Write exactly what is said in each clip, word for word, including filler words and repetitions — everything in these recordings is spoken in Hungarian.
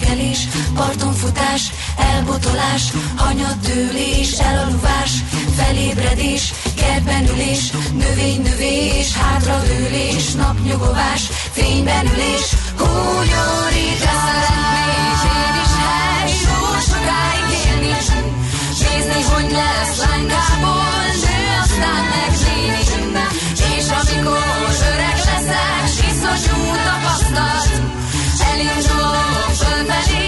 Meglegelés, partonfutás, elbotolás, hanyattőlés, elaluvás, felébredés, kertbenülés, növénynövés, hátradőlés, napnyugovás, fénybenülés, húnyorítás. Én is hely, túl sokáig élni, nézni, hogy lesz Lány Gábor, nő aztán megléni, és amikor öreg leszek, siszos út a pasztalt, elindulok fölfelé,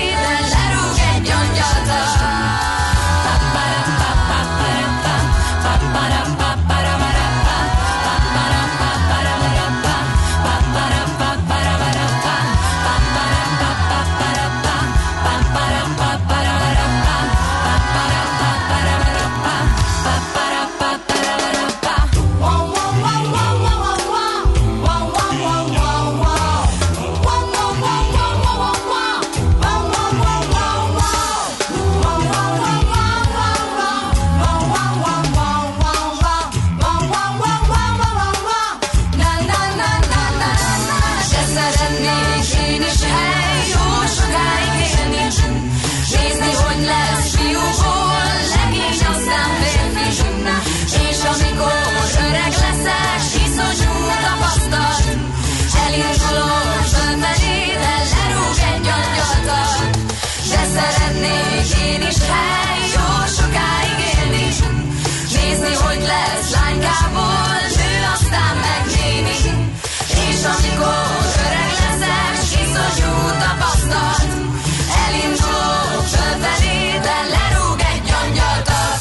de lerúg egy angyaltat.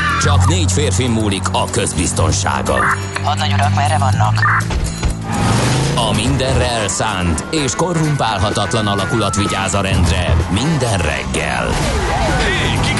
Csak négy férfi múlik a közbiztonsága. Hadnagy urak, merre vannak? A mindenre elszánt és korrumpálhatatlan alakulat vigyáz a rendre minden reggel. Hé, kik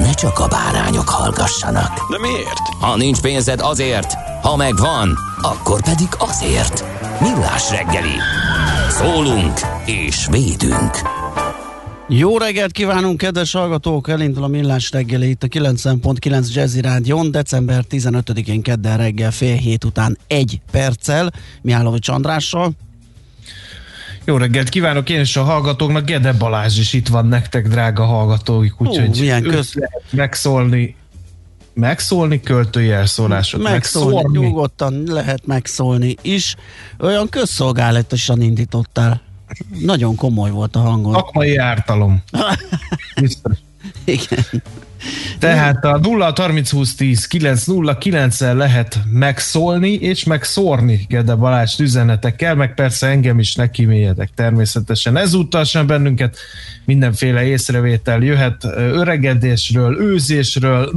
ne csak a bárányok hallgassanak. De miért? Ha nincs pénzed, azért, ha megvan, akkor pedig azért. Millás reggeli. Szólunk és védünk. Jó reggelt kívánunk, kedves hallgatók! Elindul a Millás reggeli itt a kilencven pont kilenc Jazzy Rádion, december tizenötödikén kedden reggel fél hét után egy perccel Mihálovics Andrással. Jó reggelt kívánok én is a hallgatóknak, Gede Balázs is itt van nektek, drága hallgatóik, úgyhogy milyen köz... lehet megszólni, megszólni költőjelszólások, megszólni, megszólni. Nyugodtan lehet megszólni is. Olyan közszolgálatosan indítottál. Nagyon komoly volt a hangod. Szakmai ártalom. Igen. Tehát a nulla harminc húsz tíz kilenc nulla kilenc-en lehet megszólni és megszórni Gede Balázs üzenetekkel, meg persze engem is ne kíméljetek természetesen. Ezúttal sem bennünket mindenféle észrevétel jöhet öregedésről, őzésről,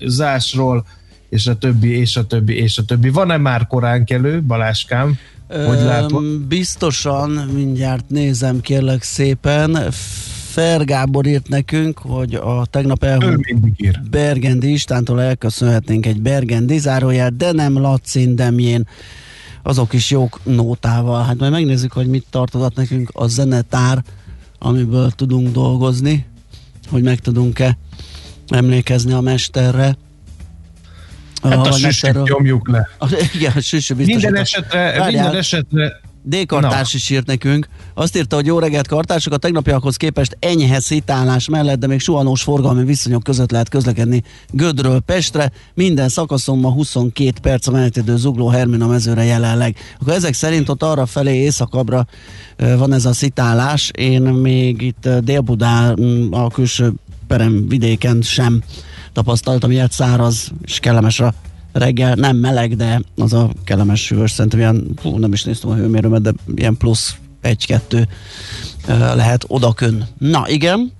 nozásról, és a többi, és a többi, és a többi. Van-e már koránkelő, Balázskám? Hogy látod? Biztosan, mindjárt nézem kérlek szépen. Fer Gábor írt nekünk, hogy a tegnap elhúnyt Bergendi Istvántól elköszönhetnénk egy Bergendi záróját, de nem Lacin Demjén. Azok is jók nótával. Hát majd megnézzük, hogy mit tartogat nekünk a zenetár, amiből tudunk dolgozni, hogy meg tudunk-e emlékezni a mesterre. Hát a, a süsüt nyomjuk le. A, igen, a süsü biztos. Minden esetre, várjál, minden esetre D-kartárs no. is írt nekünk. Azt írta, hogy jó reggelt kartások, a tegnapiakhoz képest enyhe szitálás mellett, de még suhanós forgalmi viszonyok között lehet közlekedni Gödről Pestre. Minden szakaszon ma huszonkét perc a menetidő Zugló Hermina mezőre jelenleg. Akkor ezek szerint ott arra felé északabbra van ez a szitálás. Én még itt Dél-Budán a külső perem vidéken sem tapasztaltam ilyet, száraz és kellemes a reggel, nem meleg, de az a kellemes hűvös, szerintem ilyen, hú, nem is néztem a hőmérőmet, de ilyen plusz egy-kettő lehet odakön. Na, igen.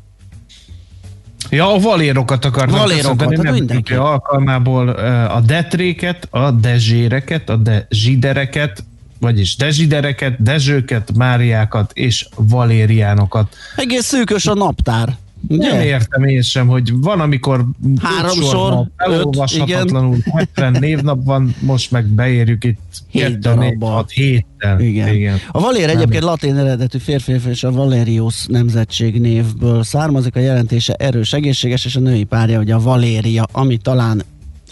Ja, a valérokat akartam valérokat, köszönteni, nem tudja alkalmából a detréket, a dezséreket, a dezsidereket, vagyis dezsidereket, dezsőket, máriákat és valériánokat. Egész szűkös a naptár. Ugye? Nem értem én sem, hogy van, amikor három sor, elolvashatatlanul hetven névnap van, most meg beérjük itt hét darabban. Igen. Igen. A valér egyébként latin eredetű férfi és a Valerius nemzetség névből származik, a jelentése erős, egészséges, és a női párja ugye a Valéria, ami talán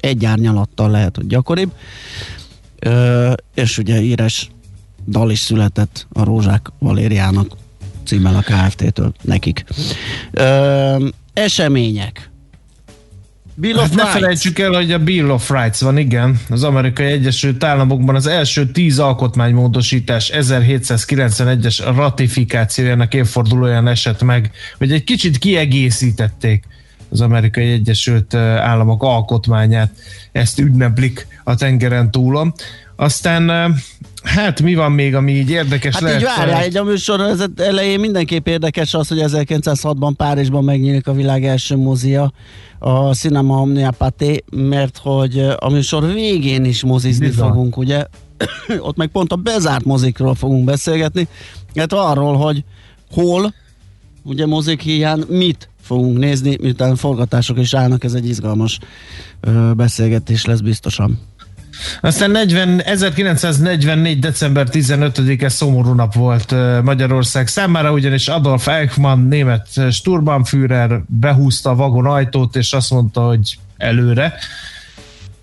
egy árnyalattal lehet, hogy gyakoribb. Ö, és ugye íres dal is született a Rózsák Valériának címmel a Kft-től nekik. Ö, események. Bill of hát ne felejtsük el, hogy a Bill of Rights van, igen. Az Amerikai Egyesült Államokban az első tíz alkotmánymódosítás ezerhétszázkilencvenegyes ratifikációjának évfordulóján esett meg, hogy egy kicsit kiegészítették az Amerikai Egyesült Államok alkotmányát. Ezt ünneplik a tengeren túlon. Aztán hát mi van még, ami így érdekes hát lehet? Hát így várjál, egy a műsor elején mindenképp érdekes az, hogy ezerkilencszázhatban Párizsban megnyílik a világ első mozia, a Cinema Omnia Pathé, mert hogy a műsor végén is mozizni Bizan. fogunk, ugye? Ott meg pont a bezárt mozikról fogunk beszélgetni, hát arról, hogy hol, ugye mozik hiány, mit fogunk nézni, miután forgatások is állnak, ez egy izgalmas ö, beszélgetés lesz biztosan. Aztán ezerkilencszáznegyvennégy. december tizenötödike szomorú nap volt Magyarország számára, ugyanis Adolf Eichmann, német Sturmbannführer behúzta a vagon ajtót, és azt mondta, hogy előre,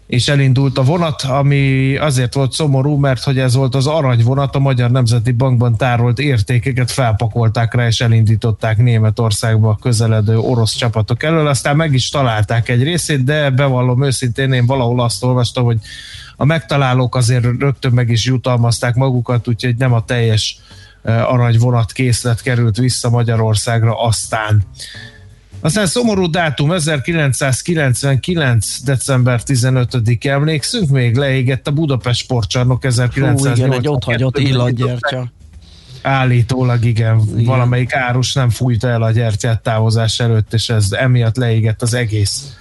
és elindult a vonat, ami azért volt szomorú, mert hogy ez volt az aranyvonat, a Magyar Nemzeti Bankban tárolt értékeket felpakolták rá, és elindították Németországba közeledő orosz csapatok elől, aztán meg is találták egy részét, de bevallom őszintén, én valahol azt olvastam, hogy a megtalálók azért rögtön meg is jutalmazták magukat, úgyhogy nem a teljes aranyvonat készlet került vissza Magyarországra aztán. Aztán szomorú dátum, ezerkilencszázkilencvenkilenc. december tizenötödike, emlékszünk még, leégett a Budapest sportcsarnok ezerkilencszáznyolcvankettőben. Hú, igen, egy otthagyott illatgyertya. Állítólag igen, igen, valamelyik árus nem fújta el a gyertyát távozás előtt, és ez emiatt leégett az egész.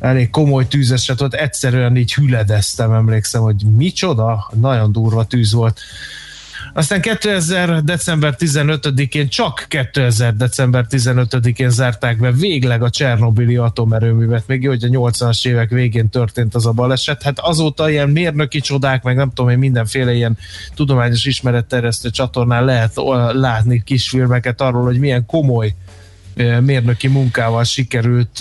Elég komoly tűzeset volt, egyszerűen így hüledeztem, emlékszem, hogy micsoda, nagyon durva tűz volt. Aztán kétezer. december tizenötödikén, csak kétezer. december tizenötödikén zárták be végleg a Csernobili atomerőművet, még jó, hogy a nyolcvanas évek végén történt az a baleset. Hát azóta ilyen mérnöki csodák, meg nem tudom én, mindenféle ilyen tudományos ismeretterjesztő csatornán lehet látni kisfilmeket arról, hogy milyen komoly mérnöki munkával sikerült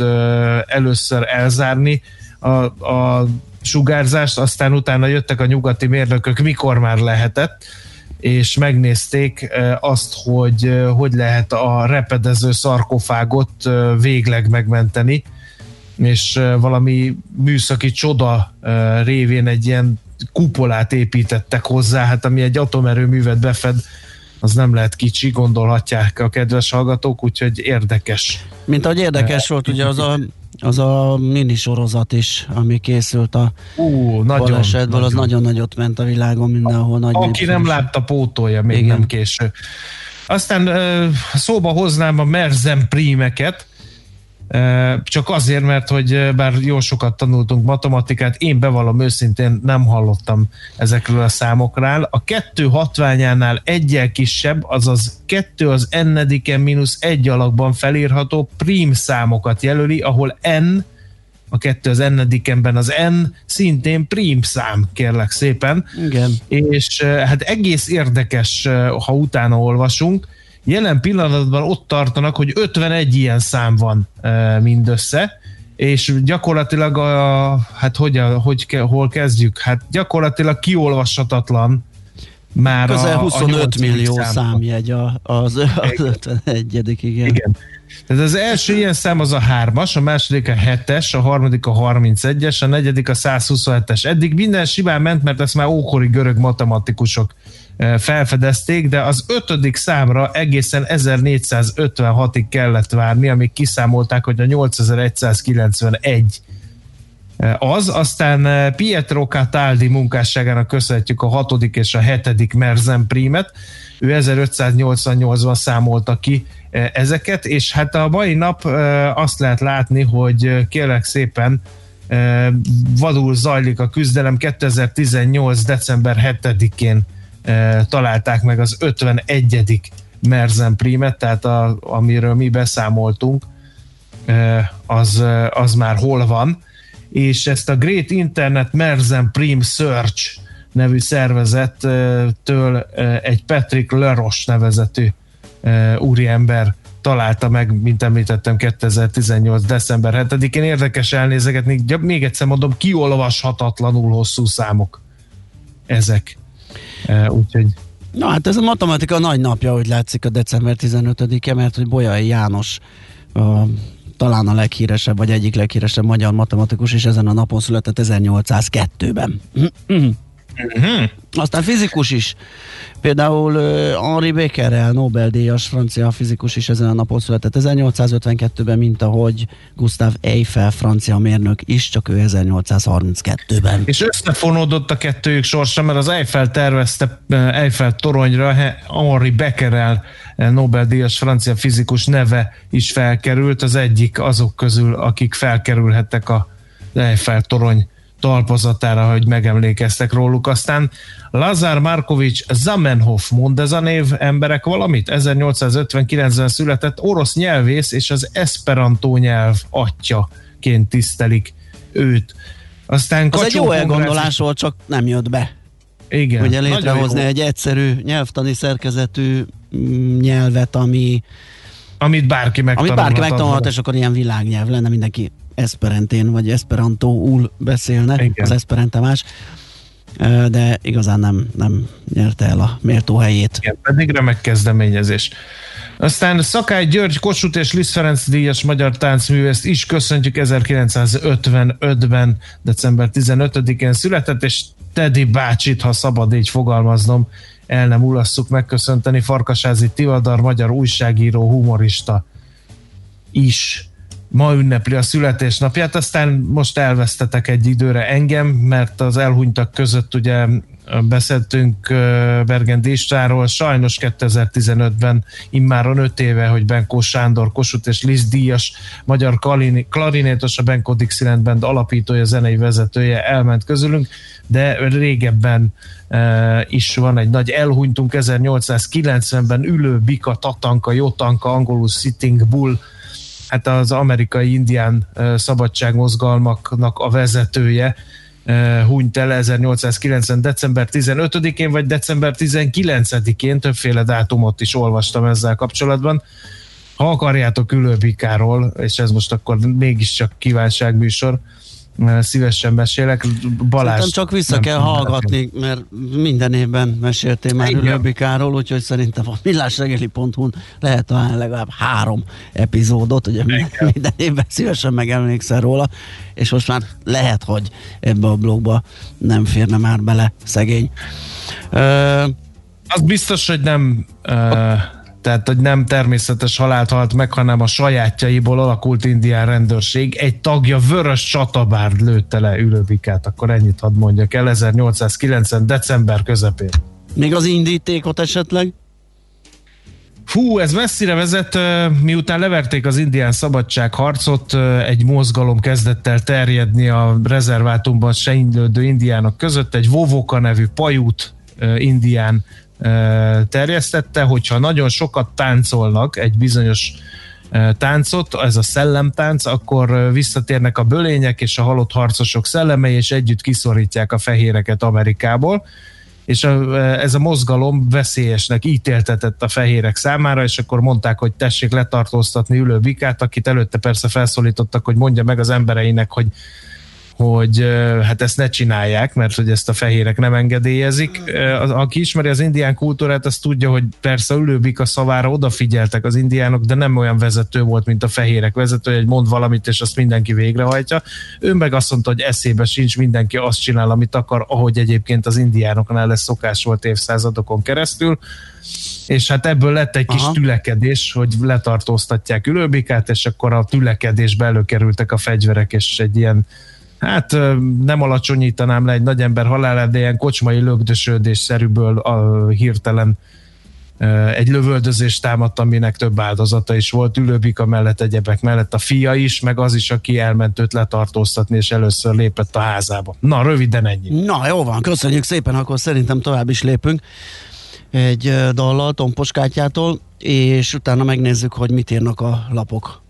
először elzárni a, a sugárzást, aztán utána jöttek a nyugati mérnökök, mikor már lehetett, és megnézték azt, hogy hogy lehet a repedező szarkofágot végleg megmenteni, és valami műszaki csoda révén egy ilyen kupolát építettek hozzá, hát ami egy atomerőművet befed, az nem lehet kicsi, gondolhatják a kedves hallgatók, úgyhogy érdekes. Mint ahogy érdekes volt ugye az a az a minisorozat is, ami készült a Ú, nagyon, balesetből, az nagyon nagyot ment a világon mindenhol. Nagy aki népszerűs. Nem látta, pótolja, még igen, nem késő. Aztán szóba hoznám a Mersenne prímeket, csak azért, mert hogy bár jó sokat tanultunk matematikát, én bevallom őszintén, nem hallottam ezekről a számokról. A kettő hatványánál egyel kisebb, azaz kettő az n-ediken mínusz egy alakban felírható prím számokat jelöli, ahol n, a kettő az n-edikenben az n szintén prím szám, kérlek szépen. Igen. És hát egész érdekes, ha utána olvasunk, jelen pillanatban ott tartanak, hogy ötvenegy ilyen szám van mindössze, és gyakorlatilag a, hát hogy, hogy, hol kezdjük? Hát gyakorlatilag kiolvashatatlan már közel a huszonöt a millió számjegy az, az ötvenegyedik, igen. Igen. Tehát az első ilyen szám az a hármas, a második a hetes, a harmadik a harmincegyes, a negyedik a százhuszonhetes. Eddig minden simán ment, mert ezt már ókori görög matematikusok felfedezték, de az ötödik számra egészen ezernégyszázötvenhatig kellett várni, amíg kiszámolták, hogy a nyolcezer-egyszázkilencvenegy az. Aztán Pietro Cataldi munkásságának köszönhetjük a hatodik és a hetedik Mersenne prímet. Ő ezerötszáznyolcvannyolcban számolta ki ezeket, és hát a mai nap azt lehet látni, hogy kérlek szépen vadul zajlik a küzdelem. kétezer-tizennyolc. december hetedikén találták meg az ötvenegyedik Mersenne prímet, tehát a, amiről mi beszámoltunk, az, az már hol van, és ezt a Great Internet Mersenne Prime Search nevű szervezettől egy Patrick Leroche nevezetű úriember találta meg, mint említettem, kétezer-tizennyolc. december hetedikén. Érdekes elnézegetni, még egyszer mondom, kiolvashatatlanul hosszú számok ezek. Úgyhogy na hát ez a matematika nagy napja, hogy látszik, a december tizenötödike, mert hogy Bolyai János a, talán a leghíresebb, vagy egyik leghíresebb magyar matematikus, és ezen a napon született ezernyolcszázkettőben. Aztán fizikus is. Például uh, Henri Becquerel, Nobel-díjas francia fizikus is ezen a napon született ezernyolcszázötvenkettőben, mint ahogy Gustave Eiffel, francia mérnök is, csak ő ezernyolcszázharminckettőben. És összefonódott a kettőjük sorsa, mert az Eiffel tervezte Eiffel toronyra Henri Becquerel, Nobel-díjas francia fizikus neve is felkerült, az egyik azok közül, akik felkerülhettek az Eiffel torony talpozatára, hogy megemlékeztek róluk. Aztán Lázár Markovics Zamenhof, mond ez a név emberek valamit? ezernyolcszázötvenkilencben született orosz nyelvész és az esperantó nyelv atyaként tisztelik őt. Aztán az egy jó elgondolás volt, csak nem jött be. Igen. Ugye létrehozni egy egyszerű nyelvtani szerkezetű nyelvet, ami amit bárki megtanulhat, és akkor ilyen világnyelv lenne, mindenki esperantén vagy esperantóul beszélne. Igen. Az esperanta más, de igazán nem, nem nyerte el a méltó helyét. Igen, pedig remek kezdeményezés. Aztán Szakály György, Kossuth és Liszt Ferenc díjas magyar táncművészt is köszöntjük, ezerkilencszázötvenötben december tizenötödikén született, és Teddy bácsit, ha szabad így fogalmaznom, el nem ulasszuk megköszönteni, Farkasázi Tivadar, magyar újságíró, humorista is ma ünnepli a születésnapját. Aztán most elvesztetek egy időre engem, mert az elhunytak között ugye beszéltünk Bergendi Istvánról, sajnos kétezer-tizenötben immáron öt éve, hogy Benkó Sándor, Kossuth és Liszt díjas magyar klarinétos, a Benkó Dixieland Band alapítója, zenei vezetője elment közülünk, de régebben e, is van egy nagy elhunytunk, ezernyolcszázkilencvenben Ülő Bika, Tatanka, Jotanka, angolul Sitting Bull, hát az amerikai indián szabadságmozgalmaknak a vezetője hunyt el ezernyolcszázkilencven. december tizenötödikén, vagy december tizenkilencedikén, többféle dátumot is olvastam ezzel kapcsolatban. Ha akarjátok Ülő Bikáról, és ez most akkor mégiscsak kívánságműsor, szívesen mesélek. Balázs. Szerintem csak vissza kell hallgatni, mert minden évben meséltél már Ülő Bikáról, úgyhogy szerintem a millásregeli pont hu-n lehet talán legalább három epizódot, ugye minden évben szívesen megemlékszel róla, és most már lehet, hogy ebbe a blogba nem férne már bele, szegény. Ö... Az biztos, hogy nem... Ö... tehát, hogy nem természetes halált halt meg, hanem a sajátjaiból alakult indián rendőrség egy tagja vörös csatabárd lőtte le Ülő Bikát. Akkor ennyit hadd mondjak el, ezernyolcszázkilencven. december közepén. Még az indítékot esetleg? Hú, ez messzire vezet, miután leverték az indián szabadságharcot, egy mozgalom kezdett el terjedni a rezervátumban sejnylődő indiánok között, egy Wovoka nevű pajút indián terjesztette, hogyha nagyon sokat táncolnak egy bizonyos táncot, ez a szellemtánc, akkor visszatérnek a bölények és a halott harcosok szellemei, és együtt kiszorítják a fehéreket Amerikából, és a, ez a mozgalom veszélyesnek ítéltetett a fehérek számára, és akkor mondták, hogy tessék letartóztatni Ülő Bikát, akit előtte persze felszólítottak, hogy mondja meg az embereinek, hogy hogy hát ezt ne csinálják, mert hogy ezt a fehérek nem engedélyezik. Aki ismeri az indián kultúrát, az tudja, hogy persze Ülő Bika szavára odafigyeltek az indiánok, de nem olyan vezető volt, mint a fehérek vezetője, hogy mond valamit, és azt mindenki végrehajtja. Ő meg azt mondta, hogy eszébe sincs, mindenki azt csinál, amit akar, ahogy egyébként az indiánoknál ez szokás volt évszázadokon keresztül. És hát ebből lett egy Aha. kis tülekedés, hogy letartóztatják Ülő Bikát, és akkor a tülekedésbe előkerültek a fegyverek, és egy ilyen Hát nem alacsonyítanám le egy nagy ember halálát, de ilyen kocsmai lögdösödésszerűből a hirtelen egy lövöldözést támadt, aminek több áldozata is volt, Ülőbika mellett, egyebek mellett a fia is, meg az is, aki elment őt letartóztatni, és először lépett a házába. Na, röviden ennyi. Na, jó van, köszönjük szépen, akkor szerintem tovább is lépünk egy dallal Tompos Kátyától, és utána megnézzük, hogy mit írnak a lapok.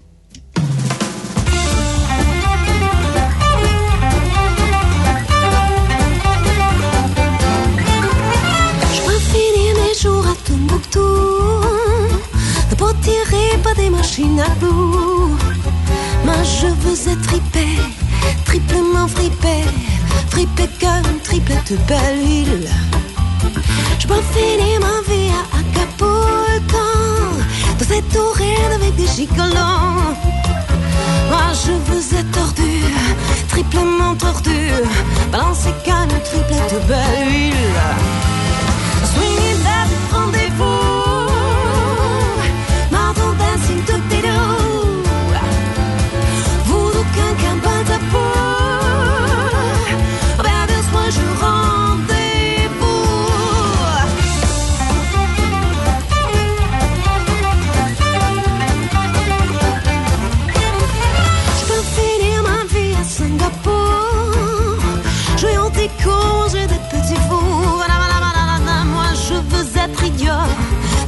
Ne potirez pas des machines à bout. Moi je veux être fripée, triplement fripée, fripée comme triplette belle huile. Je peux finir ma vie à Acapulco, dans cette tourelle avec des gigolons. Moi je veux être tordue, triplement tordue, balancée comme triplette belle huile. Swinging that rendez-vous.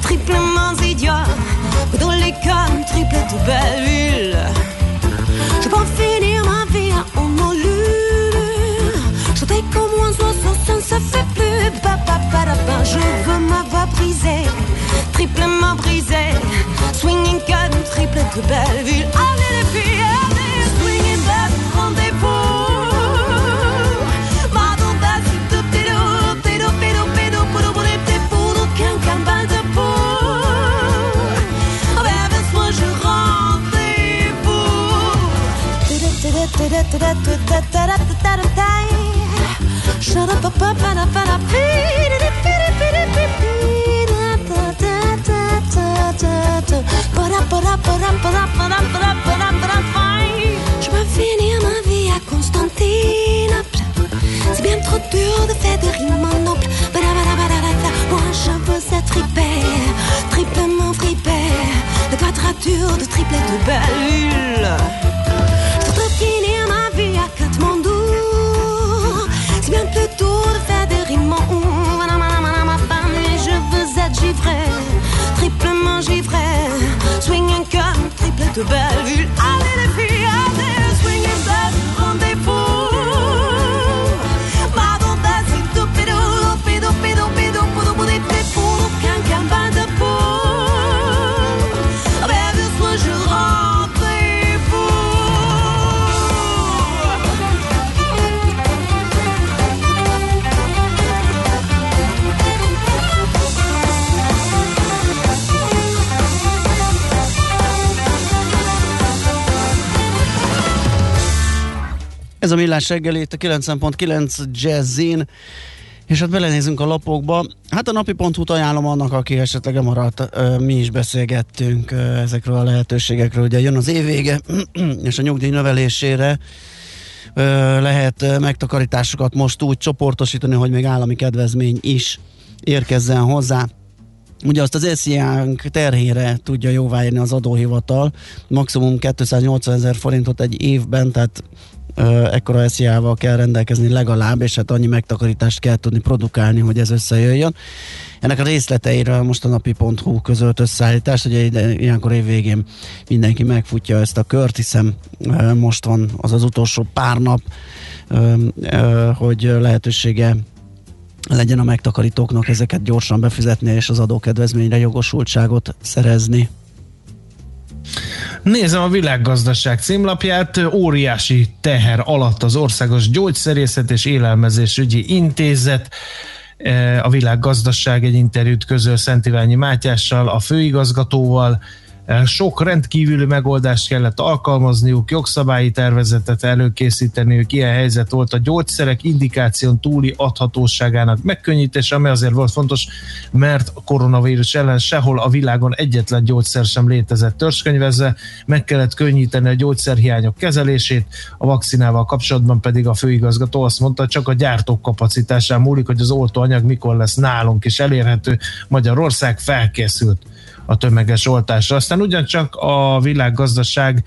Triplement idiot, dans les cannes, triplette belle huile. Je peux finir ma vie en Honolulu. Chanter comme un oiseau, ça ne se fait plus. Ba-ba-ba-da-ba. Je veux ma voix brisée, triplement brisée. Swinging canne, triplette belle huile. Allez les filles, allez, swinging belle, rendez-vous. Da da da da da da da da da. Shut up, up, up, and up, and up. Je veux finir ma vie à Constantinople. C'est bien trop dur de faire de rimes en noble. Moi je veux être ripé, triplement fripé, la quadrature de triplet de balule. Triplement givré, swing and come, triplette de belle ville. Allez les filles, allez, swing and come, rendez-vous. Madonna, c'est tout pédo, pédo, pédo, pédo, pédo, pédo, pédo, qu'un camban de peau. Avec le soin, je ez a Millás reggeli, itt a kilenc egész kilenc Jazzin, és hát belenézünk a lapokba. Hát a napi pont hu-t ajánlom annak, aki esetleg emaradt. Mi is beszélgettünk ezekről a lehetőségekről. Ugye jön az év vége, és a nyugdíj növelésére lehet megtakarításokat most úgy csoportosítani, hogy még állami kedvezmény is érkezzen hozzá. Ugye azt az esziánk terhére tudja jóváírni az adóhivatal, maximum kétszáznyolcvanezer forintot egy évben, tehát ekkora szjával kell rendelkezni legalább, és hát annyi megtakarítást kell tudni produkálni, hogy ez összejöjjön. Ennek a részleteiről most a napi pont hu közölt összeállítást, ugye ilyenkor évvégén mindenki megfutja ezt a kört, hiszem most van az az utolsó pár nap, hogy lehetősége legyen a megtakarítóknak ezeket gyorsan befizetni, és az adókedvezményre jogosultságot szerezni. Nézem a világgazdaság címlapját, óriási teher alatt az Országos Gyógyszerészet és Élelmezésügyi Intézet. A világgazdaság egy interjút közöl Szent Iványi Mátyással, a főigazgatóval, Sok rendkívüli megoldást kellett alkalmazniuk, jogszabályi tervezetet előkészíteniük, ilyen helyzet volt. A gyógyszerek indikáción túli adhatóságának megkönnyítése, ami azért volt fontos, mert a koronavírus ellen sehol a világon egyetlen gyógyszer sem létezett törzskönyvezve, meg kellett könnyíteni a gyógyszerhiányok kezelését, a vakcinával kapcsolatban pedig a főigazgató azt mondta, csak a gyártók kapacitásán múlik, hogy az oltóanyag mikor lesz nálunk is elérhető. Magyarország felkészült a tömeges oltásra. Aztán ugyancsak a világgazdaság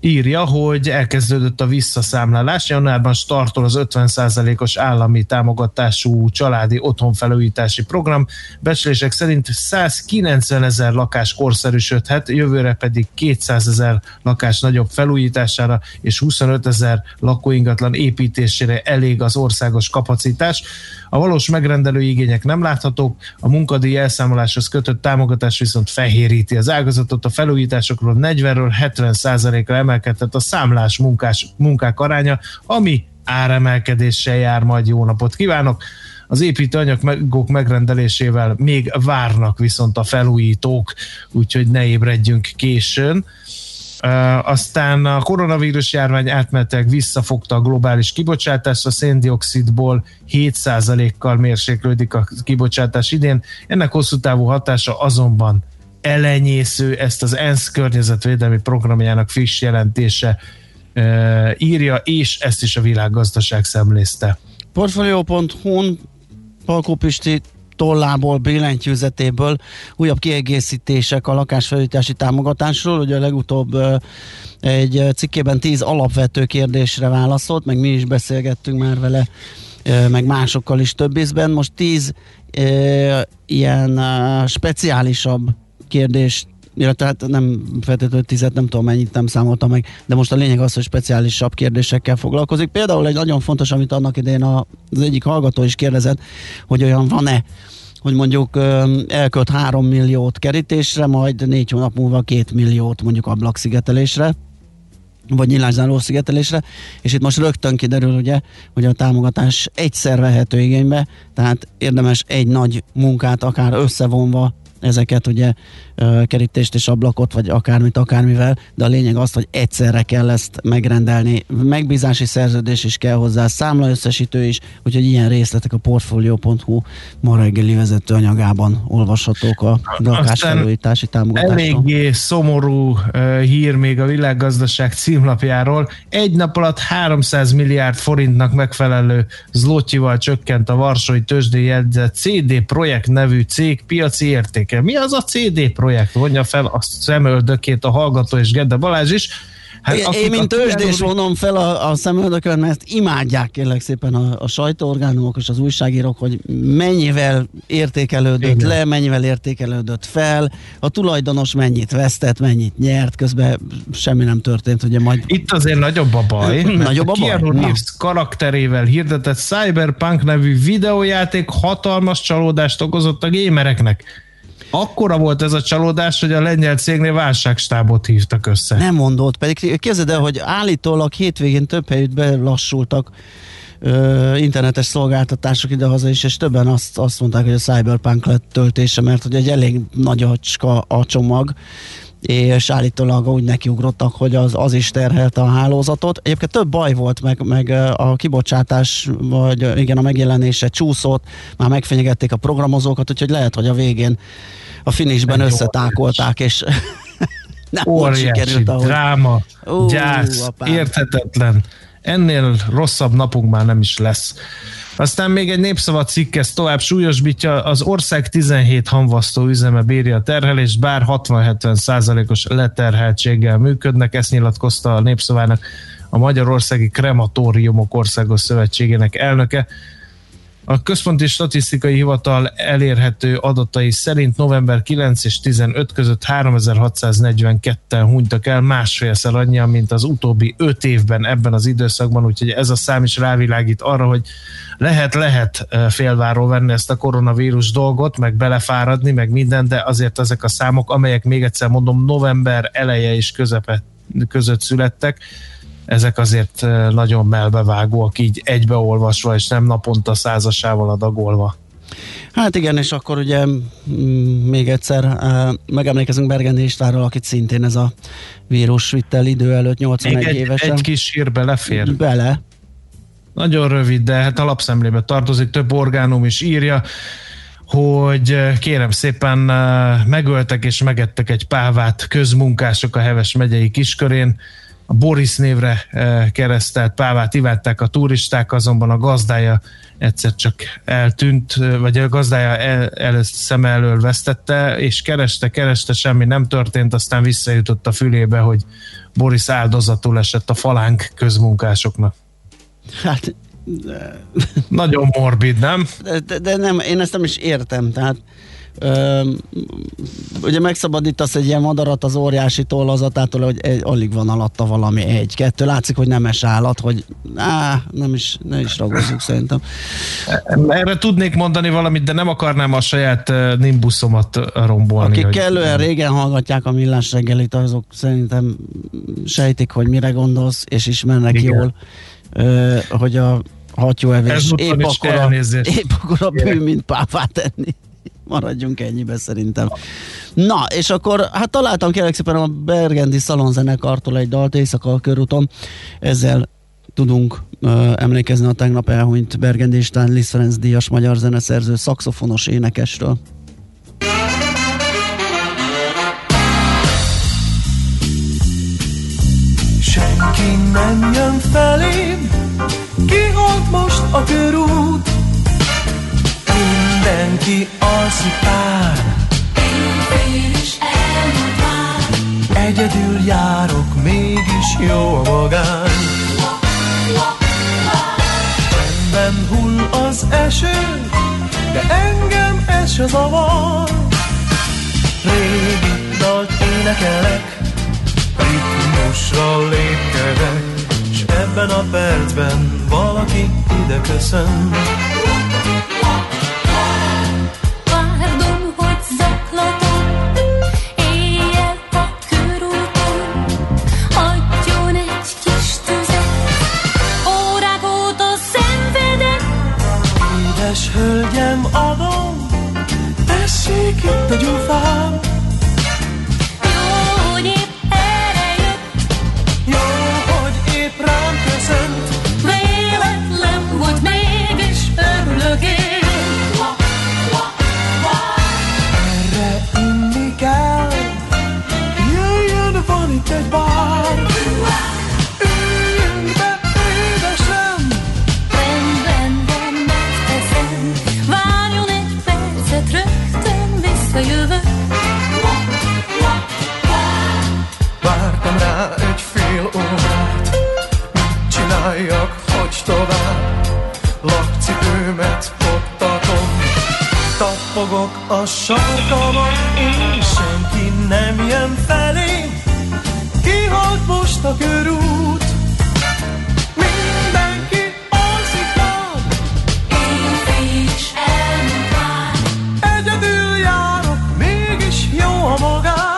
írja, hogy elkezdődött a visszaszámlálás. Januárban startol az ötven százalékos állami támogatású családi otthonfelújítási program. Becslések szerint százkilencvenezer lakás korszerűsödhet, jövőre pedig kétszázezer lakás nagyobb felújítására és huszonötezer lakóingatlan építésére elég az országos kapacitás. A valós megrendelői igények nem láthatók, a munkadíj elszámoláshoz kötött támogatás viszont fehéríti az ágazatot, a felújításokról negyvenről hetven százalékra emelkedett a számlás munkás, munkák aránya, ami áremelkedéssel jár majd. Jó napot kívánok! Az építőanyagok megrendelésével még várnak viszont a felújítók, úgyhogy ne ébredjünk későn. Aztán a koronavírus járvány átmenetileg visszafogta a globális kibocsátást, a széndioxidból hét százalékkal mérséklődik a kibocsátás idén. Ennek hosszú távú hatása azonban elenyésző, ezt az ENSZ környezetvédelmi programjának friss jelentése e, írja, és ezt is a világgazdaság szemlézte. Portfolio pont hu-n Palkó Pisti tollából, billentyűzetéből újabb kiegészítések a lakásfelújítási támogatásról. Ugye a legutóbb egy cikkében tíz alapvető kérdésre válaszolt, meg mi is beszélgettünk már vele, meg másokkal is több ízben. Most tíz e, ilyen speciálisabb kérdés, illetve hát nem feltétlenül tizet, nem tudom mennyit, nem számoltam meg, de most a lényeg az, hogy speciálisabb kérdésekkel foglalkozik. Például egy nagyon fontos, amit annak idején az egyik hallgató is kérdezett, hogy olyan van-e, hogy mondjuk elkölt három milliót kerítésre, majd négy hónap múlva két milliót mondjuk ablakszigetelésre, vagy nyilászáró szigetelésre, és itt most rögtön kiderül, ugye, hogy a támogatás egyszer vehető igénybe, tehát érdemes egy nagy munkát akár összevonva ezeket, ugye, kerítést és ablakot, vagy akármit, akármivel, de a lényeg az, hogy egyszerre kell ezt megrendelni. Megbízási szerződés is kell hozzá, számlaösszesítő is, úgyhogy ilyen részletek a portfolio pont hu ma reggeli vezető anyagában olvashatók a lakásfelújítási támogatásról. Eléggé szomorú hír még a világgazdaság címlapjáról. Egy nap alatt háromszáz milliárd forintnak megfelelő zlotyival csökkent a varsói tőzsdén jegyzett cé dé Projekt nevű cég piaci értéke. Mi az a cé dé Projekt? Vonja fel a szemöldökét a hallgató és Gedde Balázs is. Hát én, én mint tőzsdés vonom fel a, a szemöldökön, mert ezt imádják kérlek szépen a, a sajtóorgánumok és az újságírók, hogy mennyivel értékelődött igen. le, mennyivel értékelődött fel, a tulajdonos mennyit vesztett, mennyit nyert, közben semmi nem történt. Ugye majd... Itt azért nagyobb a baj. Nagyobb a baj? Keanu Reeves karakterével hirdetett Cyberpunk nevű videójáték hatalmas csalódást okozott a gémereknek. Akkora volt ez a csalódás, hogy a lengyel cégnél válságstábot hívtak össze. Nem mondott, pedig képzeld el, hogy állítólag hétvégén több helyütt belassultak ö, internetes szolgáltatások idehaza is, és többen azt, azt mondták, hogy a Cyberpunk lett töltése, mert hogy egy elég nagyocska a csomag, és állítólag úgy nekiugrottak, hogy az, az is terhelte a hálózatot. Egyébként több baj volt, meg, meg a kibocsátás, vagy igen, a megjelenése csúszott, már megfenyegették a programozókat, úgyhogy lehet, hogy a végén a finishben nem összetákolták, jó, és nem volt sikerült, ahogy... dráma, Ú, gyász, apám. Érthetetlen. Ennél rosszabb napunk már nem is lesz. Aztán még egy Népszava cikk ezt tovább súlyosbítja, az ország tizenhét hamvasztó üzeme bírja a terhelést, bár hatvan-hetven százalékos leterheltséggel működnek, ezt nyilatkozta a Népszavának a Magyarországi Krematóriumok Országos Szövetségének elnöke. A Központi Statisztikai Hivatal elérhető adatai szerint november kilenc és tizenöt között háromezer-hatszáznegyvenketten hunytak el, másfélszer annyian, mint az utóbbi öt évben ebben az időszakban, úgyhogy ez a szám is rávilágít arra, hogy lehet-lehet félváról venni ezt a koronavírus dolgot, meg belefáradni, meg minden, de azért ezek a számok, amelyek még egyszer mondom, november eleje és közepe között születtek, ezek azért nagyon melbevágóak, így egybeolvasva, és nem naponta százasával adagolva. Hát igen, és akkor ugye még egyszer megemlékezünk Bergendi Istvánról, akit szintén ez a vírus vitt el idő előtt, nyolcvanegy egy, évesen. Egy kis hír belefér. Bele. Nagyon rövid, de hát alapszemlébe tartozik, több orgánum is írja, hogy kérem szépen megöltek és megettek egy pávát közmunkások a Heves megyei Kiskörén. A Boris névre keresztelt pávát iválták a turisták, azonban a gazdája egyszer csak eltűnt, vagy a gazdája el, el, szeme elől vesztette, és kereste, kereste, semmi nem történt, aztán visszajutott a fülébe, hogy Boris áldozatul esett a falánk közmunkásoknak. Hát... De... Nagyon morbid, nem? De, de, de nem, én ezt nem is értem, tehát ö, ugye megszabadítasz egy ilyen madarat az óriási tollazatától, hogy egy, alig van alatta valami egy-kettő, látszik, hogy nemes állat, hogy á, nem is, ne is ragozzuk szerintem. Erre tudnék mondani valamit, de nem akarnám a saját nimbuszomat rombolni. Akik hogy... kellően régen hallgatják a Millás reggelit, azok szerintem sejtik, hogy mire gondolsz, és ismernek igen. jól. Ö, hogy a hattyúevés épp akkora, épp akkora bűn, mint pávát enni. Maradjunk ennyibe szerintem. Na, és akkor, hát találtam kérlek szépen a Bergendi Szalonzenekartól egy dalt éjszaka a körúton. Ezzel tudunk ö, emlékezni a tegnap elhunyt Bergendi István Liszt Ferenc díjas magyar zeneszerző szaxofonos énekesről. Senki nem jön felém, kihalt most a körút. Mindenki alszik már, én fél is elmúlt már. Egyedül járok, mégis jó a magán. Bennem hull az eső, de engem ez se zavar. Régi dalt énekelek, ritmusra lépkedek, s ebben a percben valaki ide köszön. Várdom, hogy zaklatom éjjel a körúton, adjon egy kis tüzet, órák óta szenvedek. Édes hölgyem, adom, tessék itt a gyufám. Egy bár, üljünk be, édesem. Rendben van, megteszem. Várjon egy percet, rögtön visszajövök. Vártam rá egy fél órát, mit csináljak, hogy tovább. Lakcipőmet koptatom, tappogok a sarkamon, és senki nem jön felé. Kihalt most a körút, mindenki alszik már. Éjfél is elmúlt már. Egyedül járok, mégis jó a magán.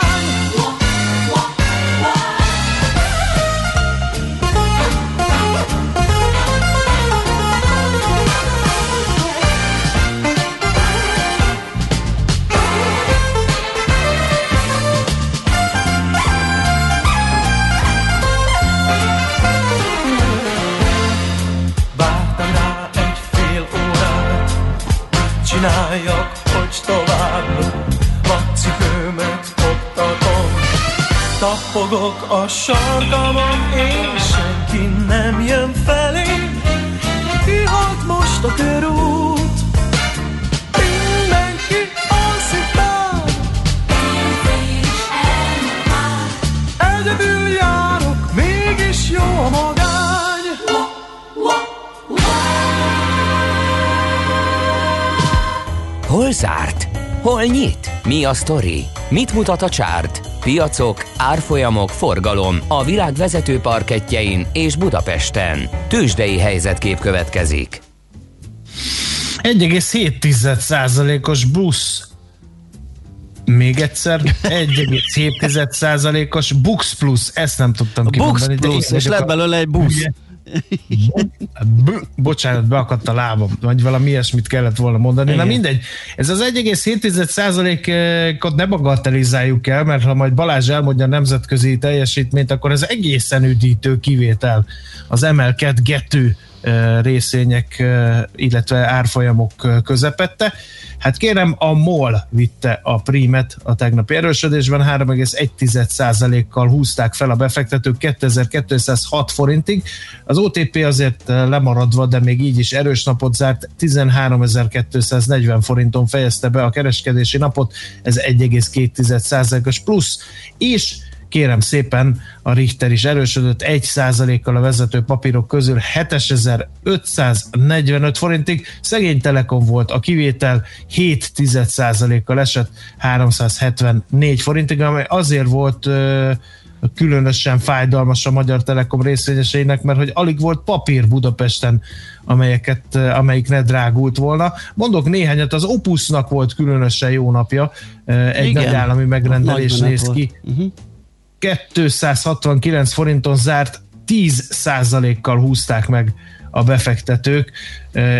Csináljak, hogy tovább, lakcipőmet koptatom, tappogok a sarkamon, és senki nem jön felé. Kihalt most a körút, mindenki alszik már. Én is elmúlt már. Egyedül járok, mégis jó a magány. Hol zárt? Hol nyit? Mi a sztori? Mit mutat a csárt? Piacok, árfolyamok, forgalom a világ vezető parkettjein és Budapesten. Tőzsdei helyzetkép következik. egy egész hét tized százalékos BUX. Még egyszer, egy egész hét tized százalékos BUX plusz. Ezt nem tudtam kimondani. BUX plusz, és lett belőle egy BUX. Bo- bocsánat, beakadt a lábam, vagy valami ilyesmit kellett volna mondani. Igen. Na mindegy, ez az egy egész hét százalékot ne bagatelizáljuk el, mert ha majd Balázs elmondja a nemzetközi teljesítményt, akkor ez egészen üdítő kivétel az emelkedgető részvények, illetve árfolyamok közepette. Hát kérem, a MOL vitte a prímet a tegnapi erősödésben, három egész egy százalékkal húzták fel a befektetők kétezer-kétszázhat forintig. Az o té pé azért lemaradva, de még így is erős napot zárt, tizenháromezer-kétszáznegyven forinton fejezte be a kereskedési napot, ez egy egész két százalékos plusz, és kérem szépen, a Richter is erősödött egy százalékkal a vezető papírok közül hetezer-ötszáznegyvenöt forintig. Szegény Telekom volt a kivétel, hét egész egy százalékkal esett háromszázhetvennégy forintig, amely azért volt ö, különösen fájdalmas a Magyar Telekom részvényeseinek, mert hogy alig volt papír Budapesten, amelyeket, amelyik ne drágult volna. Mondok néhányat, az Opusznak volt különösen jó napja, egy igen, nagy állami megrendelés néz ki. Uh-huh. kétszázhatvankilenc forinton zárt, tíz százalékkal húzták meg a befektetők,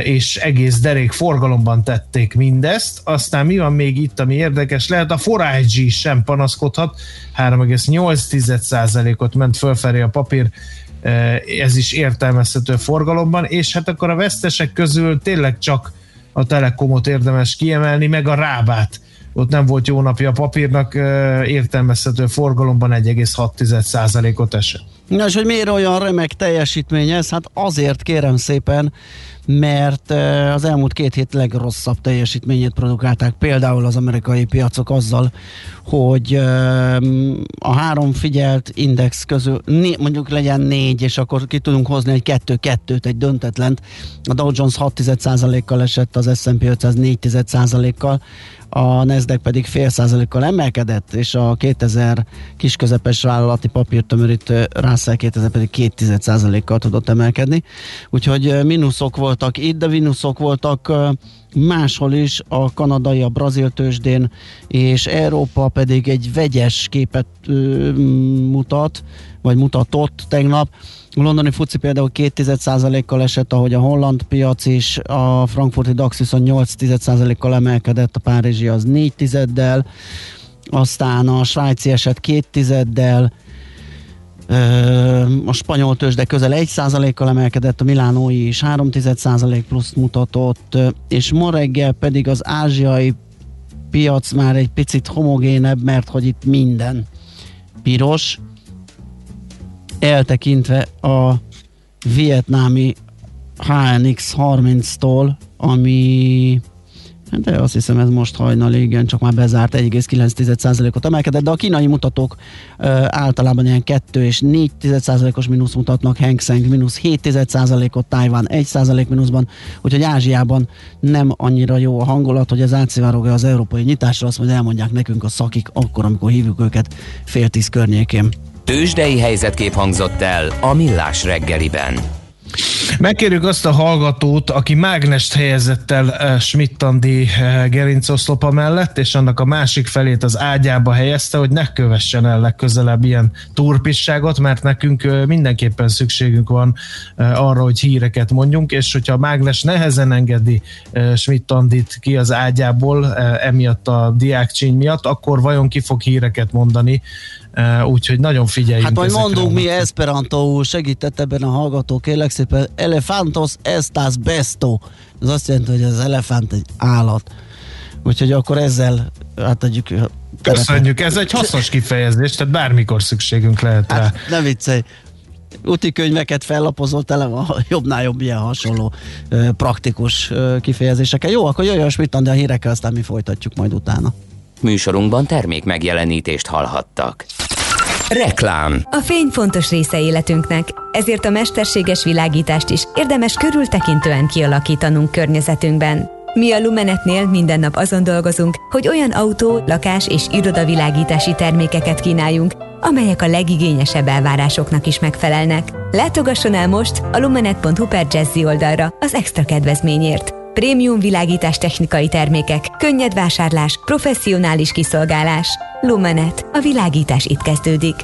és egész derék forgalomban tették mindezt. Aztán mi van még itt, ami érdekes lehet? A négy i gé sem panaszkodhat, három egész nyolc százalékot ment fölfelé a papír, ez is értelmezhető forgalomban, és hát akkor a vesztesek közül tényleg csak a Telekomot érdemes kiemelni, meg a Rábát. Ott nem volt jó napja a papírnak, értelmezhető forgalomban egy egész hat százalékot esett. Na és hogy miért olyan remek teljesítmény ez? Hát azért kérem szépen, mert az elmúlt két hét legrosszabb teljesítményét produkálták például az amerikai piacok azzal, hogy a három figyelt index közül mondjuk legyen négy, és akkor ki tudunk hozni egy kettő-kettőt, egy döntetlent. A Dow Jones hat egész egy százalékkal esett, az es és pé ötszáz négy egész egy százalékkal, a Nasdaq pedig fél százalékkal emelkedett, és a kétezer kisközepes vállalati papírtömörítő Russell kétezer pedig két egész egy százalékkal tudott emelkedni. Úgyhogy mínuszok voltak itt, de mínuszok voltak máshol is, a kanadai, a brazil tőzsdén, és Európa pedig egy vegyes képet ö, mutat, vagy mutatott tegnap. A londoni fuci például két egész egy százalékkal esett, ahogy a holland piac is, a frankfurti daksz viszont nyolc egész egy százalékkal emelkedett, a párizsi az négy tizeddel, aztán a svájci esett két tizeddel, a spanyol tőzsde közel egy százalékkal emelkedett, a milánói is három egész egy százalék plusz mutatott, és ma reggel pedig az ázsiai piac már egy picit homogénebb, mert hogy itt minden piros, eltekintve a vietnámi há en iksz harminctól, ami de azt hiszem ez most hajnali, igen, csak már bezárt, egy egész kilenc százalékot emelkedett, de a kínai mutatók ö, általában ilyen kettő és négy százalékos mínusz mutatnak, Hang Seng mínusz hét százalékot, Tájván egy százalék mínuszban, úgyhogy Ázsiában nem annyira jó a hangulat, hogy ez átszivárog az európai nyitásra, azt majd elmondják nekünk a szakik akkor, amikor hívjuk őket fél tíz környékén. Tőzsdei helyzetkép hangzott el a Millás reggeliben. Megkérjük azt a hallgatót, aki mágnest helyezett el Schmidt-Andi gerincoszlopa mellett, és annak a másik felét az ágyába helyezte, hogy ne kövessen el legközelebb ilyen turpisságot, mert nekünk mindenképpen szükségünk van arra, hogy híreket mondjunk, és hogyha a mágnes nehezen engedi Schmidt-Andit ki az ágyából, emiatt a diákcsíny miatt, akkor vajon ki fog híreket mondani? Uh, úgyhogy nagyon figyeljünk. Hát majd mondunk mi, Esperantó segített ebben a hallgató, kérlek szépen, elefantos estas besto. Ez azt jelenti, hogy az elefánt egy állat. Úgyhogy akkor ezzel átadjuk. Köszönjük, ez egy hasznos kifejezés, tehát bármikor szükségünk lehet rá. Hát, ne viccelj. Úti könyveket fellapozol, tele van jobbnál jobb ilyen hasonló uh, praktikus uh, kifejezésekkel. Jó, akkor jöjjön Schmidt-Andi, de a hírekkel aztán mi folytatjuk majd utána. Műsorunkban termék megjelenítést hallhattak. Reklám. A fény fontos része életünknek, ezért a mesterséges világítást is érdemes körültekintően kialakítanunk környezetünkben. Mi a Lumenetnél minden nap azon dolgozunk, hogy olyan autó, lakás és irodavilágítási termékeket kínáljunk, amelyek a legigényesebb elvárásoknak is megfelelnek. Látogasson el most a lumenet.hu per Jazzy oldalra az extra kedvezményért. Prémium világítás technikai termékek, könnyed vásárlás, professzionális kiszolgálás. Lumenet. A világítás itt kezdődik.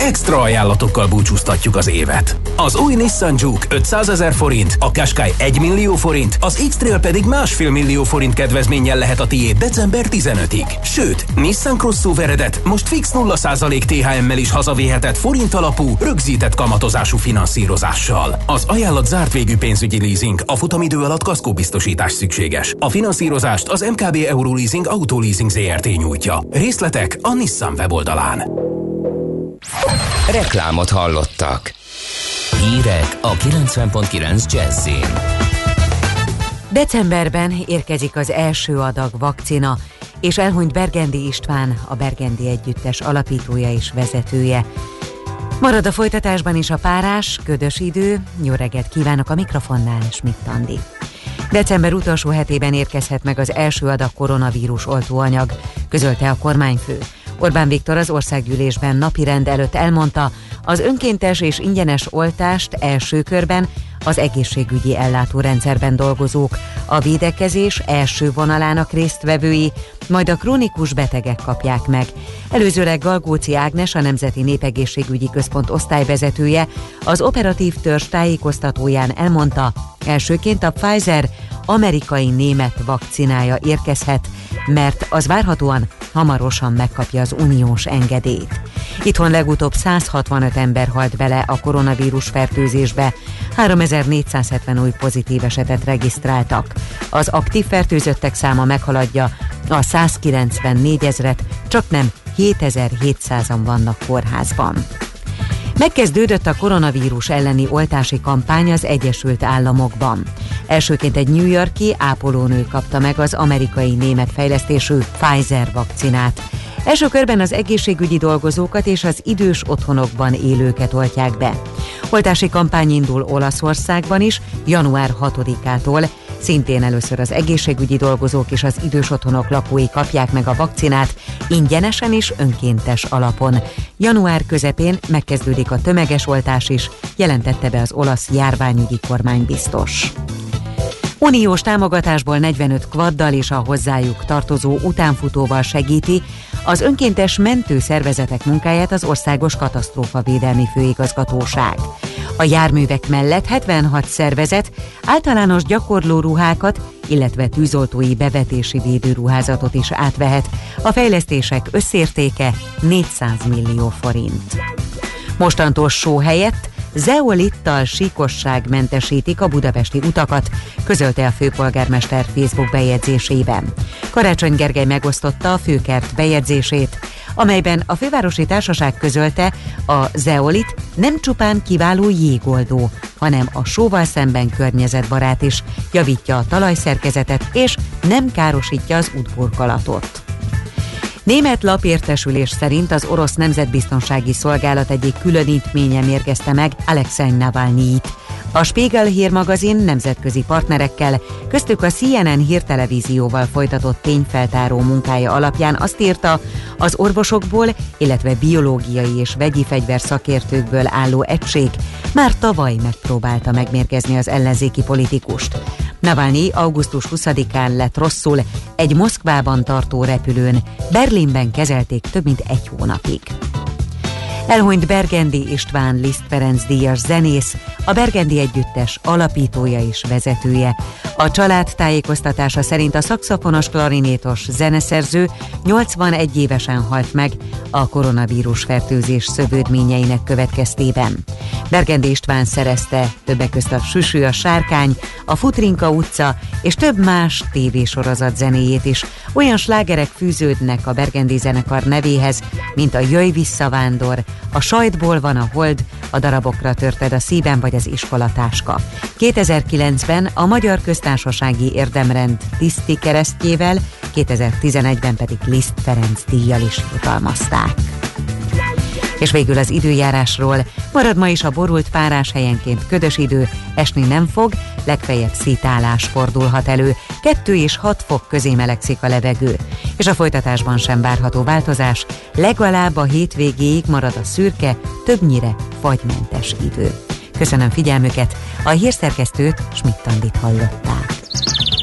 extra ajánlatokkal búcsúztatjuk az évet. Az új Nissan Juke ötszázezer forint, a Qashqai egy millió forint, az X-Trail pedig másfél millió forint kedvezménnyel lehet a tiéd december tizenötödikéig. Sőt, Nissan Crossoveredet most fix nulla százalék té há em-mel is hazavéheted forint alapú, rögzített kamatozású finanszírozással. Az ajánlat zárt végű pénzügyi leasing, a futamidő alatt kaszkóbiztosítás szükséges. A finanszírozást az em ká bé Euroleasing Autoleasing zé er té nyújtja. Részletek a Nissan weboldalán. Reklámot hallottak. Hírek a kilencven pont kilenc Jazz-in. Decemberben érkezik az első adag vakcina, és elhunyt Bergendi István, a Bergendi Együttes alapítója és vezetője. Marad a folytatásban is a párás, ködös idő. Jó reggelt kívánok, a mikrofonnál Schmidt Andi. December utolsó hetében érkezhet meg az első adag koronavírus oltóanyag, közölte a kormányfő. Orbán Viktor az országgyűlésben napirend előtt elmondta, az önkéntes és ingyenes oltást első körben az egészségügyi ellátórendszerben dolgozók, a védekezés első vonalának résztvevői, majd a krónikus betegek kapják meg. Előzőleg Galgóci Ágnes, a Nemzeti Népegészségügyi Központ osztályvezetője az operatív törzs tájékoztatóján elmondta, elsőként a Pfizer amerikai-német vakcinája érkezhet, mert az várhatóan hamarosan megkapja az uniós engedélyt. Itthon legutóbb száz hatvanöt ember halt bele a koronavírus fertőzésbe, háromezer-négyszázhetven új pozitív esetet regisztráltak. Az aktív fertőzöttek száma meghaladja a százkilencvennégyezret, csaknem hétezer-hétszázan vannak kórházban. Megkezdődött a koronavírus elleni oltási kampány az Egyesült Államokban. Elsőként egy New York-i ápolónő kapta meg az amerikai-német fejlesztésű Pfizer vakcinát. Első körben az egészségügyi dolgozókat és az idős otthonokban élőket oltják be. Oltási kampány indul Olaszországban is, január hatodikától. Szintén először az egészségügyi dolgozók és az idős otthonok lakói kapják meg a vakcinát ingyenesen és önkéntes alapon. Január közepén megkezdődik a tömeges oltás is, jelentette be az olasz járványügyi kormánybiztos. Uniós támogatásból negyvenöt kvaddal és a hozzájuk tartozó utánfutóval segíti az önkéntes mentő szervezetek munkáját az Országos Katasztrófavédelmi Főigazgatóság. A járművek mellett hetvenhat szervezet általános gyakorlóruhákat, illetve tűzoltói bevetési védőruházatot is átvehet. A fejlesztések összértéke négyszáz millió forint. Mostantól só helyett zeolittal síkosságmentesítik a budapesti utakat, közölte a főpolgármester Facebook bejegyzésében. Karácsony Gergely megosztotta a főkert bejegyzését, amelyben a fővárosi társaság közölte, a zeolit nem csupán kiváló jégoldó, hanem a sóval szemben környezetbarát is, javítja a talajszerkezetet és nem károsítja az útburkolatot. Német lap értesülés szerint az orosz nemzetbiztonsági szolgálat egyik különítménye mérgezte meg Alekszej Navalnyit. A Spiegel hírmagazin nemzetközi partnerekkel, köztük a cé en en hírtelevízióval folytatott tényfeltáró munkája alapján azt írta, az orvosokból, illetve biológiai és vegyi fegyver szakértőkből álló egység már tavaly megpróbálta megmérgezni az ellenzéki politikust. Navalnyi augusztus huszadikán lett rosszul egy Moszkvában tartó repülőn, Berlinben kezelték több mint egy hónapig. Elhunyt Bergendi István, Liszt Ferenc díjas zenész, a Bergendi Együttes alapítója és vezetője. A család tájékoztatása szerint a szaxofonos klarinétos zeneszerző nyolcvanegy évesen halt meg a koronavírus fertőzés szövődményeinek következtében. Bergendi István szerezte többek közt a Süsű a sárkány, a Futrinka utca és több más tévésorozat zenéjét is. Olyan slágerek fűződnek a Bergendi zenekar nevéhez, mint a Jöjj vissza vándor, a Sajtból van a hold, a Darabokra törted a szívem vagy az Iskolatáska. kétezer-kilencben a Magyar Köztársasági Érdemrend tiszti keresztjével, kétezer-tizenegyben pedig Liszt Ferenc díjjal is jutalmazták. És végül az időjárásról. Marad ma is a borult párás, helyenként ködös idő, esni nem fog, legfeljebb szitálás fordulhat elő, kettő és hat fok közé melegszik a levegő. És a folytatásban sem várható változás, legalább a hétvégéig marad a szürke, többnyire fagymentes idő. Köszönöm figyelmüket, a hírszerkesztőt, Schmidt Andit hallották.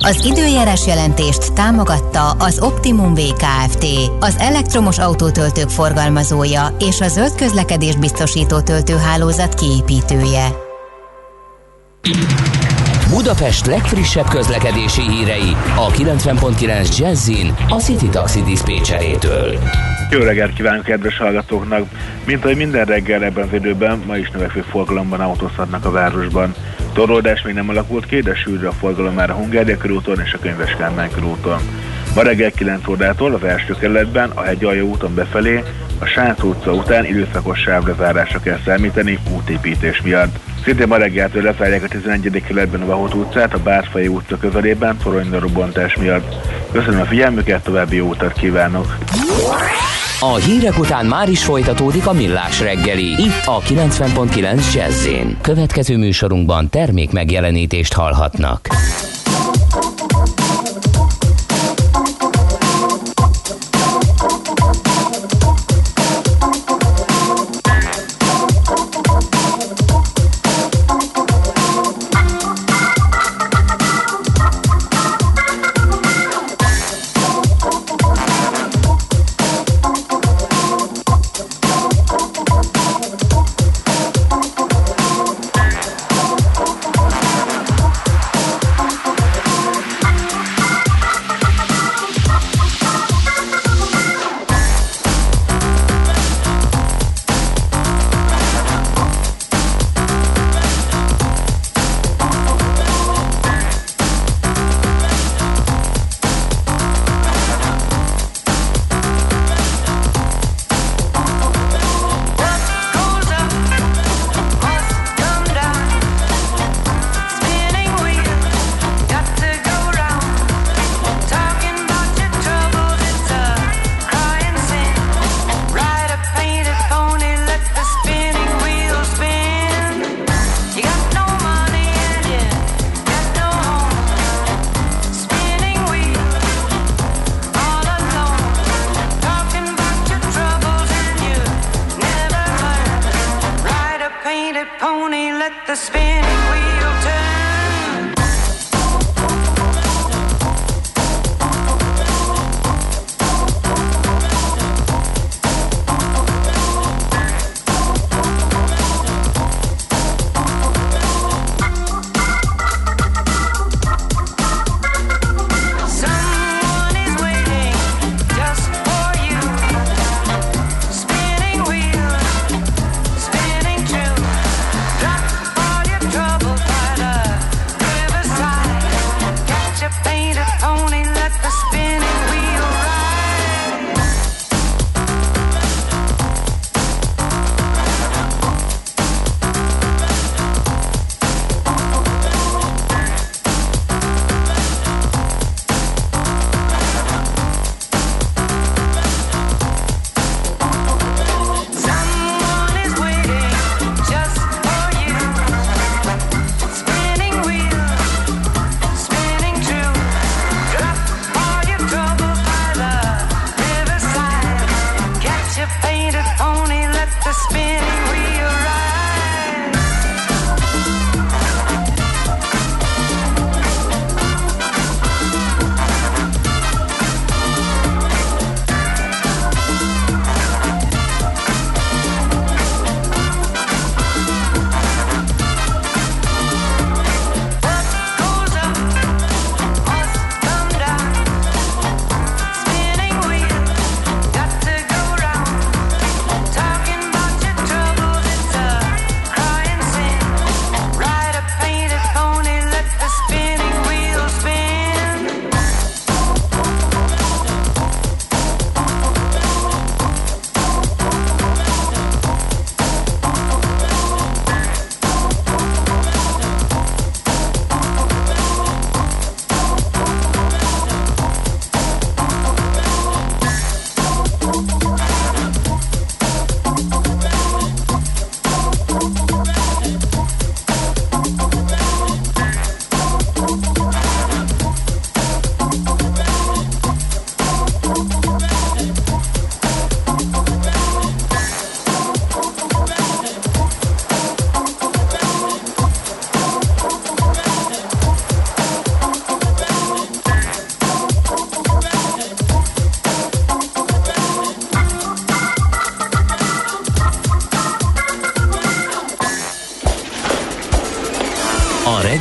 Az időjárás jelentést támogatta az Optimum vé ká ef té, az elektromos autótöltők forgalmazója és a zöld közlekedést biztosító töltőhálózat kiépítője. Budapest legfrissebb közlekedési hírei a kilencven pont kilenc Jazzin a City Taxi diszpécserétől. Jó reggelt kívánok kedves hallgatóknak! Mint ahogy minden reggel ebben az időben, ma is növekvő forgalomban autózhatnak a városban. Torlódás még nem alakult ki, de sűrű a forgalom már a Hungária körúton és a Könyves Kálmán körúton. Ma reggel kilenc órától az első kerületben a Hegyalja úton befelé a Sánc utca után időszakos sávlezárásra kell számítani útépítés miatt. Szintén ma reggeltől lezárják a tizenegyedik kerületben a Vahot utcát a Bárfai utca közelében toronyrobbantás miatt. Köszönöm a figyelmüket, további jó utat kívánok! A hírek után már is folytatódik a Millás reggeli, itt a kilencven pont kilenc Jazz-én. Következő műsorunkban termék megjelenítést hallhatnak.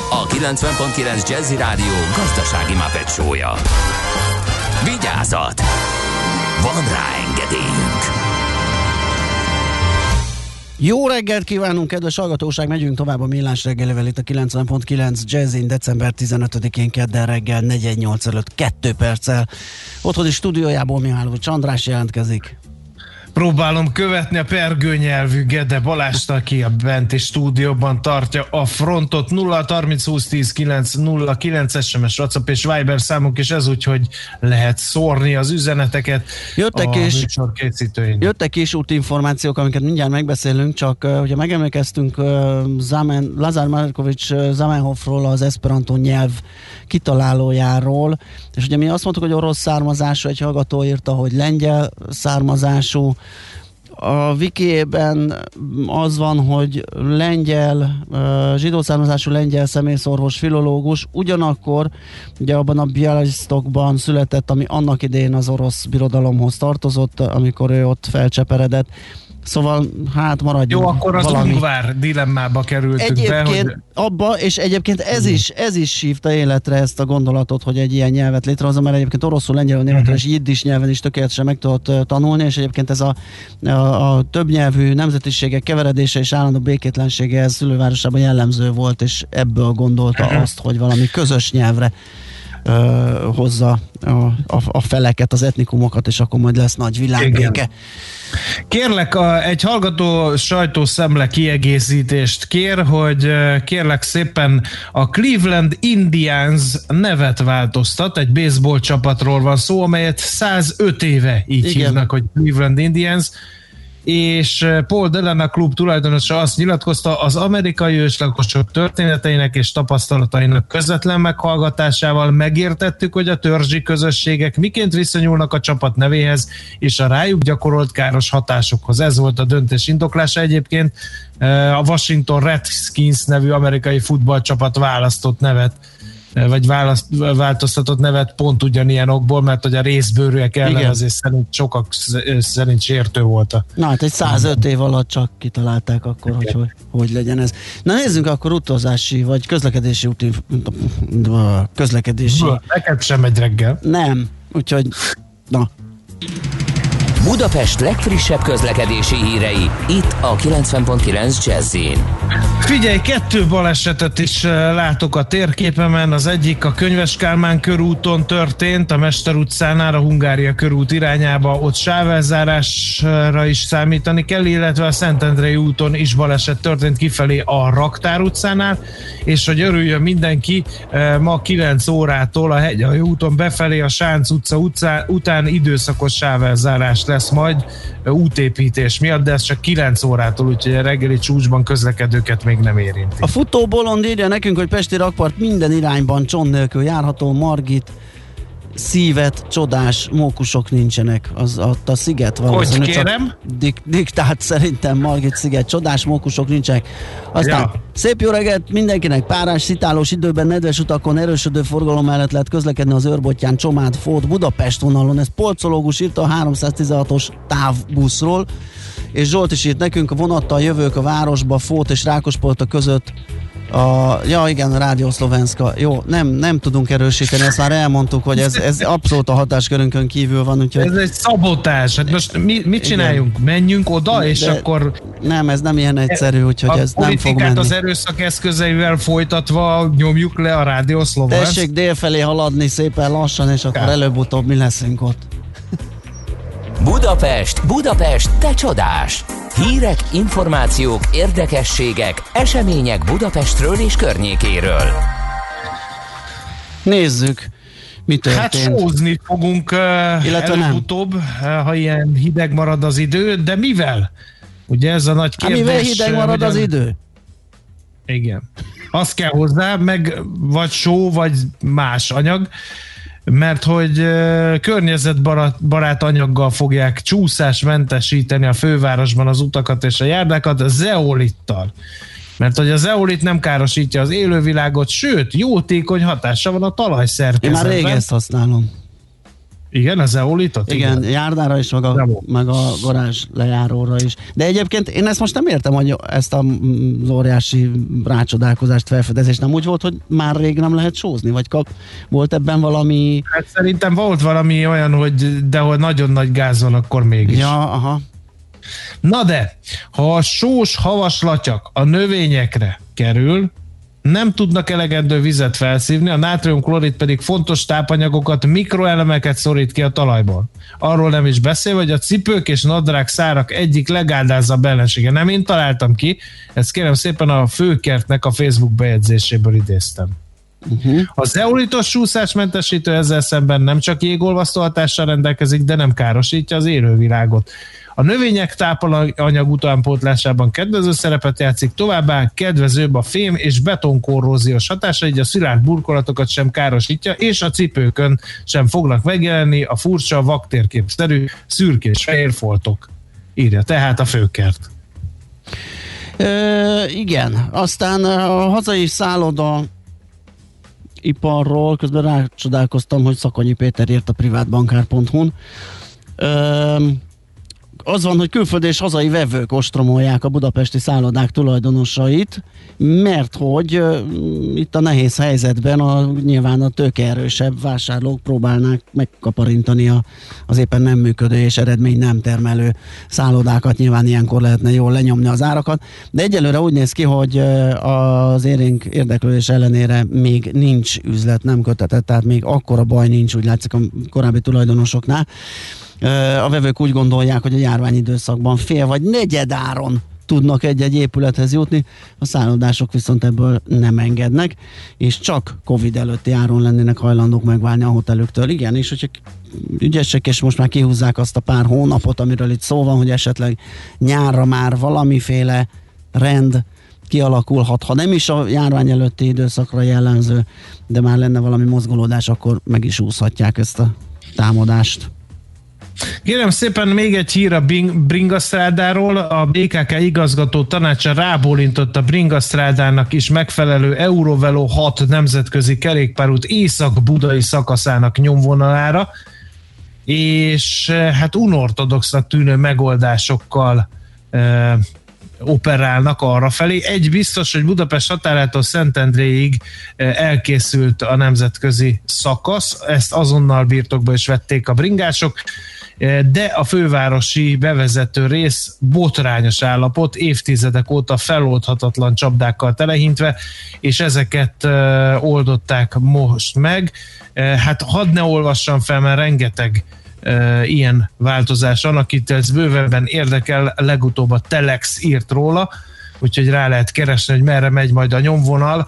a kilencven pont kilenc Jazzy Rádió gazdasági Muppet show-ja. Vigyázat! Van rá engedélyünk. Jó reggelt kívánunk, kedves hallgatóság! Megyünk tovább a Millás reggelivel itt a kilencven pont kilenc Jazzin, december tizenötödikén kedden reggel negyvennyolc előtt két perccel. Otthoni stúdiójából Mihálovics András jelentkezik. Próbálom követni a pergőnyelvű Gede Balást, aki a benti stúdióban tartja a frontot. Nulla harminc húsz tíz kilenc nulla kilenc es em es, WhatsApp és Viber számunk, és ez úgy, hogy lehet szórni az üzeneteket jöttek a és, műsor készítőinek. Jöttek is útinformációk, amiket mindjárt megbeszélünk, csak ugye megemlékeztünk Zamen, Lázár Markovics Zamenhofról, az esperantó nyelv kitalálójáról, és ugye mi azt mondtuk, hogy orosz származású, egy hallgató írta, hogy lengyel származású. A wikijében az van, hogy lengyel, zsidó származású lengyel személyszorvos, filológus, ugyanakkor ugye abban a Białystokban született, ami annak idején az orosz birodalomhoz tartozott, amikor ő ott felcseperedett. Szóval, hát maradjunk. Jó, akkor az ungvár dilemmába kerültünk egyébként be. Hogy... abba, és egyébként ez is, ez is hívta életre ezt a gondolatot, hogy egy ilyen nyelvet létrehozom, mert egyébként oroszul, lengyelül, németül uh-huh. és jiddis nyelven is tökéletesen meg tudott tanulni, és egyébként ez a, a, a többnyelvű nemzetiségek keveredése és állandó békétlensége, ez szülővárosában jellemző volt, és ebből gondolta uh-huh. azt, hogy valami közös nyelvre Uh, hozza a, a, a feleket, az etnikumokat, és akkor majd lesz nagy világbéke. Kérlek, a, egy hallgató sajtószemle kiegészítést kér, hogy kérlek szépen a Cleveland Indians nevet változtat, egy baseball csapatról van szó, amelyet száz öt éve így igen. hívnak, hogy Cleveland Indians, és Paul Dellen, a klub tulajdonosa azt nyilatkozta, az amerikai őslakosok történeteinek és tapasztalatainak közvetlen meghallgatásával megértettük, hogy a törzsi közösségek miként viszonyulnak a csapat nevéhez és a rájuk gyakorolt káros hatásokhoz. Ez volt a döntés indoklása. Egyébként a Washington Redskins nevű amerikai futballcsapat választott nevet vagy választ, változtatott nevet pont ugyanilyen okból, mert hogy a részbőrűek ellen igen. azért szerint, sokak szerint sértő volt. Na hát egy száz öt év alatt csak kitalálták akkor, hogy, hogy hogy legyen ez. Na nézzünk akkor utazási, vagy közlekedési úti... közlekedési... Neked sem megy reggel. Nem, úgyhogy... Na. Budapest legfrissebb közlekedési hírei, itt a kilencven pont kilenc Jazz-in. Figyelj, kettő balesetet is látok a térképemen, az egyik a Könyves Kálmán körúton történt, a Mester utcánál, a Hungária körút irányába, ott sávelzárásra is számítani kell, illetve a Szentendrei úton is baleset történt kifelé a Raktár utcánál, és hogy örüljön mindenki, ma kilenc órától a Hegyalja úton befelé a Sánc utca, utca után időszakos sávelzárást lesz majd útépítés miatt, de ez csak kilenc órától, úgyhogy a reggeli csúcsban közlekedőket még nem érinti. A futó bolond írja nekünk, hogy Pesti rakpart minden irányban csont nélkül járható, Margit, Szívet, csodás, mókusok nincsenek. Az ott a sziget van. Hogy kérem? Dik- diktát szerintem Margit sziget, csodás, mókusok nincsenek. Aztán ja. szép jó reggelt mindenkinek, párás, szitálós időben, nedves utakon, erősödő forgalom mellett lehet közlekedni az Őrbottyán, Csomád, Fót, Budapest vonalon. Ez polcológus írt a háromszáztizenhatos távbuszról, és Zsolt is írt nekünk, a vonattal jövők a városba, Fót és Rákospolta között. A, ja igen, a Rádió Szlovenska. Jó, nem, nem tudunk erősíteni, ezt már elmondtuk, hogy ez, ez abszolút a hatáskörünkön kívül van. Úgyhogy... ez egy szabotás. Hát most mi, mit csináljunk? Igen. Menjünk oda, és de akkor... Nem, ez nem ilyen egyszerű, úgyhogy ez nem fog menni. Az erőszak eszközeivel folytatva nyomjuk le a Rádió Szlovenska. Tessék délfelé haladni szépen lassan, és akkor előbb-utóbb mi leszünk ott. Budapest, Budapest, te csodás! Hírek, információk, érdekességek, események Budapestről és környékéről. Nézzük, mi történt. Hát sózni fogunk uh, előbb-utóbb, ha ilyen hideg marad az idő, de mivel? Ugye ez a nagy kérdés. Amivel hideg marad az idő? Igen. Azt kell hozzá, meg vagy só, vagy más anyag, mert hogy környezetbarát anyaggal fogják csúszásmentesíteni a fővárosban az utakat és a járdákat, zeolittal. Mert hogy a zeolit nem károsítja az élővilágot, sőt, jótékony hatása van a talajszerkezetben. Én már régen ezt használom. Igen, a zeolitot? Igen, igen, járdára is, meg a, meg a garázs lejáróra is. De egyébként én ezt most nem értem, hogy ezt az óriási rácsodálkozást, felfedezést nem úgy volt, hogy már rég nem lehet sózni, vagy kap, volt ebben valami... Hát szerintem volt valami olyan, hogy de hol nagyon nagy gáz van, akkor mégis. Ja, aha. Na de, ha a sós havas latyak a növényekre kerül, nem tudnak elegendő vizet felszívni, a nátriumklorid pedig fontos tápanyagokat, mikroelemeket szorít ki a talajból. Arról nem is beszélve, hogy a cipők és nadrág szárak egyik legáldázabb ellensége. Nem én találtam ki, ezt kérem szépen a főkertnek a Facebook bejegyzéséből idéztem. Uh-huh. A zeolitos súszásmentesítő ezzel szemben nem csak jégolvasztó hatással rendelkezik, de nem károsítja az élővilágot. A növények tápanyag utánpótlásában kedvező szerepet játszik, továbbá kedvezőbb a fém és betonkorróziós hatása, így a szilárd burkolatokat sem károsítja, és a cipőkön sem fognak megjelenni a furcsa vaktérképszerű szürkés fehér foltok. Írja tehát a főkert. Ö, igen, aztán a hazai szálloda iparról közben rácsodálkoztam, hogy Szakonyi Péter írt a privátbankár pont hu-n. Ö, Az van, hogy külföldi és hazai vevők ostromolják a budapesti szállodák tulajdonosait, mert hogy uh, itt a nehéz helyzetben a, nyilván a tőkeerősebb vásárlók próbálnák megkaparintani a, az éppen nem működő és eredmény nem termelő szállodákat, nyilván ilyenkor lehetne jól lenyomni az árakat, de egyelőre úgy néz ki, hogy uh, az élénk érdeklődés ellenére még nincs üzlet, nem kötetett, tehát még akkora baj nincs, úgy látszik a korábbi tulajdonosoknál. A vevők úgy gondolják, hogy a járványidőszakban fél vagy negyed áron tudnak egy-egy épülethez jutni, a szállodások viszont ebből nem engednek, és csak Covid előtti áron lennének hajlandók megválni a hotelüktől. Igen, és hogyha ügyesek, és most már kihúzzák azt a pár hónapot, amiről itt szó van, hogy esetleg nyárra már valamiféle rend kialakulhat, ha nem is a járvány előtti időszakra jellemző, de már lenne valami mozgolódás, akkor meg is úszhatják ezt a támadást. Kérem szépen, még egy hír a Bringasztrádáról. A bé ká ká igazgató tanácsa rábólintott a Bringasztrádának is megfelelő Eurovelo hat nemzetközi kerékpárút észak-budai szakaszának nyomvonalára, és hát unortodoxnak tűnő megoldásokkal e, operálnak arrafelé. Egy biztos, hogy Budapest határától Szentendréig elkészült a nemzetközi szakasz, ezt azonnal birtokba is vették a bringások, de a fővárosi bevezető rész botrányos állapot, évtizedek óta feloldhatatlan csapdákkal telehintve, és ezeket oldották most meg. Hát hadd ne olvassam fel, mert rengeteg ilyen változás van, akit ez bővebben érdekel, legutóbb a Telex írt róla, úgyhogy rá lehet keresni, hogy merre megy majd a nyomvonal,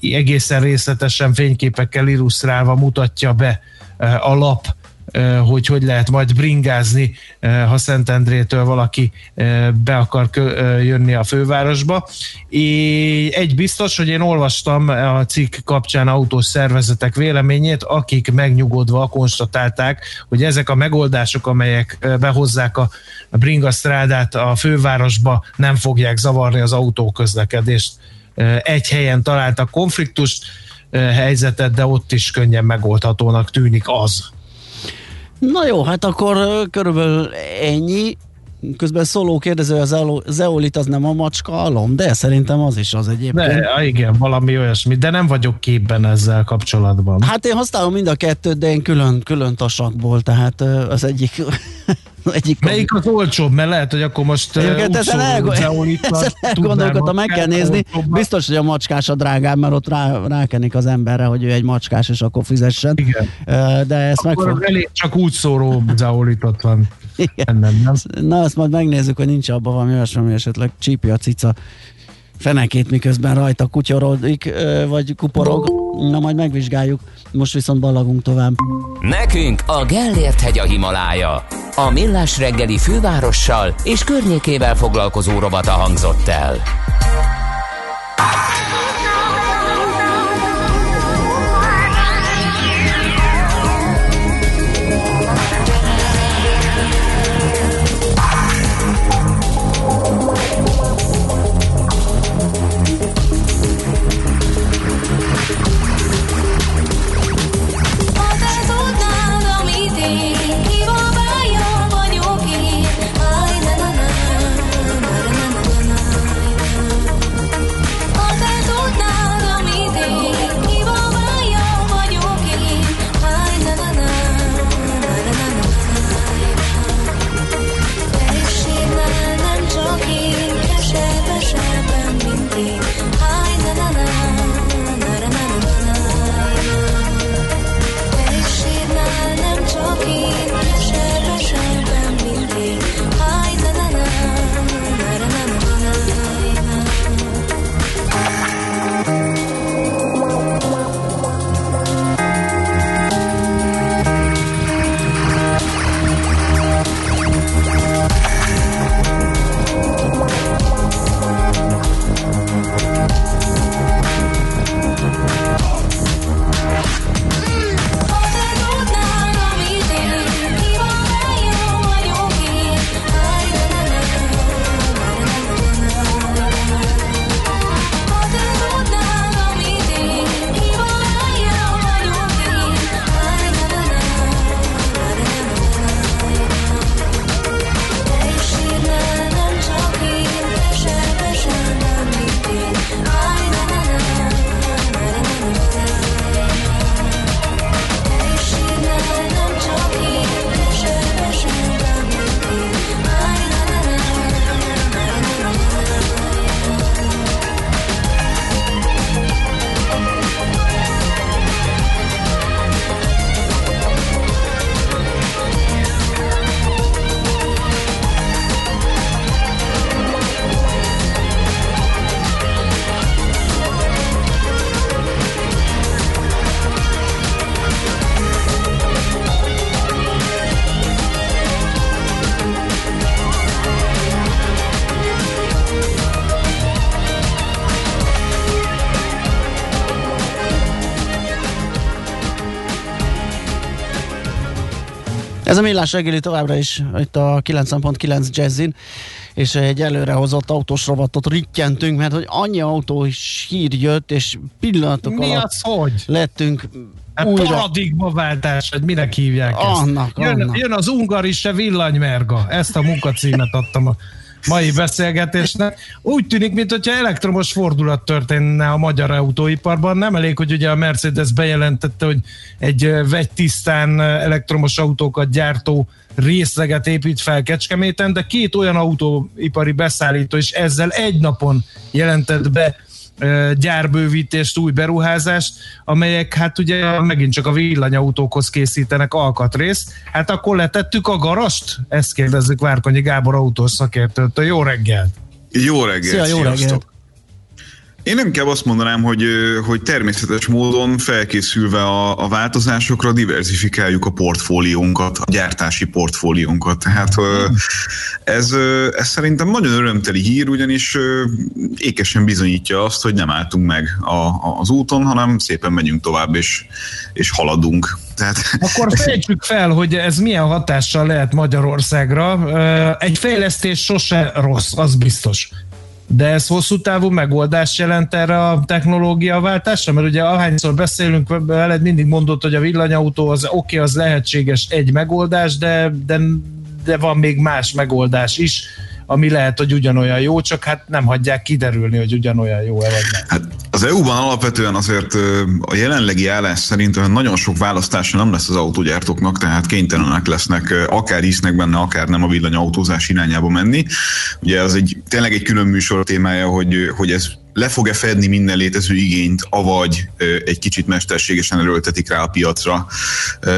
egészen részletesen fényképekkel illusztrálva mutatja be a lap, hogy hogy lehet majd bringázni, ha Szentendrétől valaki be akar jönni a fővárosba. Egy biztos, hogy én olvastam a cikk kapcsán autós szervezetek véleményét, akik megnyugodva konstatálták, hogy ezek a megoldások, amelyek behozzák a bringasztrádát a fővárosba, nem fogják zavarni az autóközlekedést. Egy helyen találtak konfliktust, helyzetet, de ott is könnyen megoldhatónak tűnik az. Na jó, hát akkor körülbelül ennyi. Közben szóló kérdező, a zeolit az nem a macska alom, de szerintem az is az egyébként. De, igen, valami olyasmi, de nem vagyok képben ezzel kapcsolatban. Hát én használom mind a kettőt, de én külön, külön tasakból, tehát az egyik... egyik melyik az olcsóbb, mert lehet, hogy akkor most úgy szóló zeolittal tudnám. Meg kell nézni, biztos, hogy a macskás a drágább, mert ott rá, rákenik az emberre, hogy ő egy macskás, és akkor fizessen. Igen. De ezt akkor megfog... elég csak úgy szóló zeolitot van. Ennem, nem? Na, azt majd megnézzük, hogy nincs abban valami olyasmi, ami esetleg csípi a cica fenekét, miközben rajta kutyorodik, vagy kuporog. Na, majd megvizsgáljuk. Most viszont ballagunk tovább. Nekünk a Gellért-hegy a Himalája. A Millás reggeli fővárossal és környékével foglalkozó rovata hangzott el. Ez a Millás reggeli továbbra is itt a kilenc pont kilenc Jazzin, és egy előrehozott autós rovatot rittyentünk, mert hogy annyi autó hír jött, és pillanatok Mi alatt az, lettünk hát újra. Paradigmaváltás, hogy minek hívják ezt? Annak, jön, annak. jön az ungarise villanymerga, ezt a munkacímet adtam a mai beszélgetésnek. Úgy tűnik, mintha elektromos fordulat történne a magyar autóiparban. Nem elég, hogy ugye a Mercedes bejelentette, hogy egy vegytisztán elektromos autókat gyártó részleget épít fel Kecskeméten, de két olyan autóipari beszállító is ezzel egy napon jelentett be gyárbővítést, új beruházást, amelyek hát ugye megint csak a villanyautókhoz készítenek alkatrészt. Hát akkor letettük a garast? Ezt kérdezzük Várkonyi Gábor autós szakértőtől. Jó reggelt! Jó reggelt! Szia, jó reggelt! Én inkább azt mondanám, hogy, hogy természetes módon felkészülve a, a változásokra diverzifikáljuk a portfóliónkat, a gyártási portfóliónkat. Tehát ez, ez szerintem nagyon örömteli hír, ugyanis ékesen bizonyítja azt, hogy nem álltunk meg a, a, az úton, hanem szépen megyünk tovább és, és haladunk. Tehát... Akkor fejtsük fel, hogy ez milyen hatással lehet Magyarországra. Egy fejlesztés sose rossz, az biztos. De ez hosszú távú megoldást jelent erre a technológiaváltásra? Mert ugye ahányszor beszélünk veled, mindig mondod, hogy a villanyautó az oké, okay, az lehetséges egy megoldás, de, de, de van még más megoldás is, ami lehet, hogy ugyanolyan jó, csak hát nem hagyják kiderülni, hogy ugyanolyan jó vagy nem. Hát az é u-ban alapvetően azért a jelenlegi állás szerint nagyon sok választása nem lesz az autógyártóknak, tehát kénytelenek lesznek, akár hisznek benne, akár nem a villanyautózás irányába menni. Ugye az egy, tényleg egy külön műsor témája, hogy, hogy ez le fog-e fedni minden létező igényt, avagy egy kicsit mesterségesen erőltetik rá a piacra,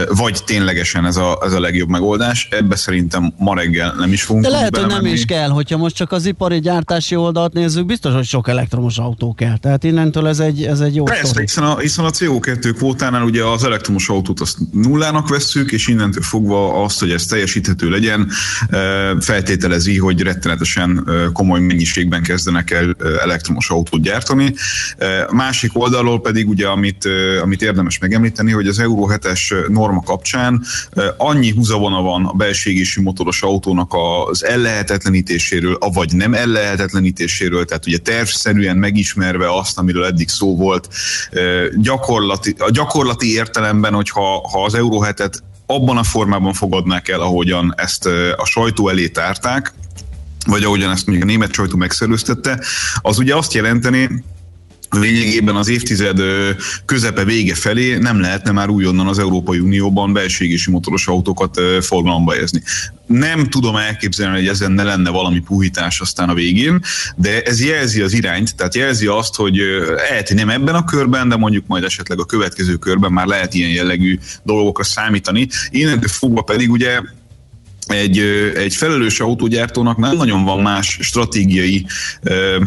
vagy ténylegesen ez a, ez a legjobb megoldás. Ebbe szerintem ma reggel nem is fogunk belemenni. De lehet, hogy nem is kell, hogyha most csak az ipari gyártási oldalt nézzük, biztos, hogy sok elektromos autó kell. Tehát innentől ez egy, ez egy jó Persze, sztori. Hiszen a, hiszen a cé o kettő kvótánál ugye az elektromos autót azt nullának vesszük, és innentől fogva azt, hogy ez teljesíthető legyen, feltételezi, hogy rettenetesen komoly mennyiségben kezdenek el elektromos autót tud gyártani. Másik oldalról pedig ugye, amit, amit érdemes megemlíteni, hogy az Euró hetes norma kapcsán annyi húzavona van a belső égésű motoros autónak az ellehetetlenítéséről, avagy nem ellehetetlenítéséről, tehát ugye tervszerűen megismerve azt, amiről eddig szó volt, gyakorlati, a gyakorlati értelemben, hogyha ha az Euró hetet abban a formában fogadnák el, ahogyan ezt a sajtó elé tárták, vagy ahogyan ezt még a német sajtó megszerőztette, az ugye azt jelenteni, lényegében az évtized közepe vége felé nem lehetne már újonnan az Európai Unióban belső égésű motoros autókat forgalomba helyezni. Nem tudom elképzelni, hogy ezen ne lenne valami puhítás aztán a végén, de ez jelzi az irányt, tehát jelzi azt, hogy lehet, nem ebben a körben, de mondjuk majd esetleg a következő körben már lehet ilyen jellegű dolgokra számítani. Innentől fogva pedig ugye Egy, egy felelős autógyártónak nem nagyon van más stratégiai ö,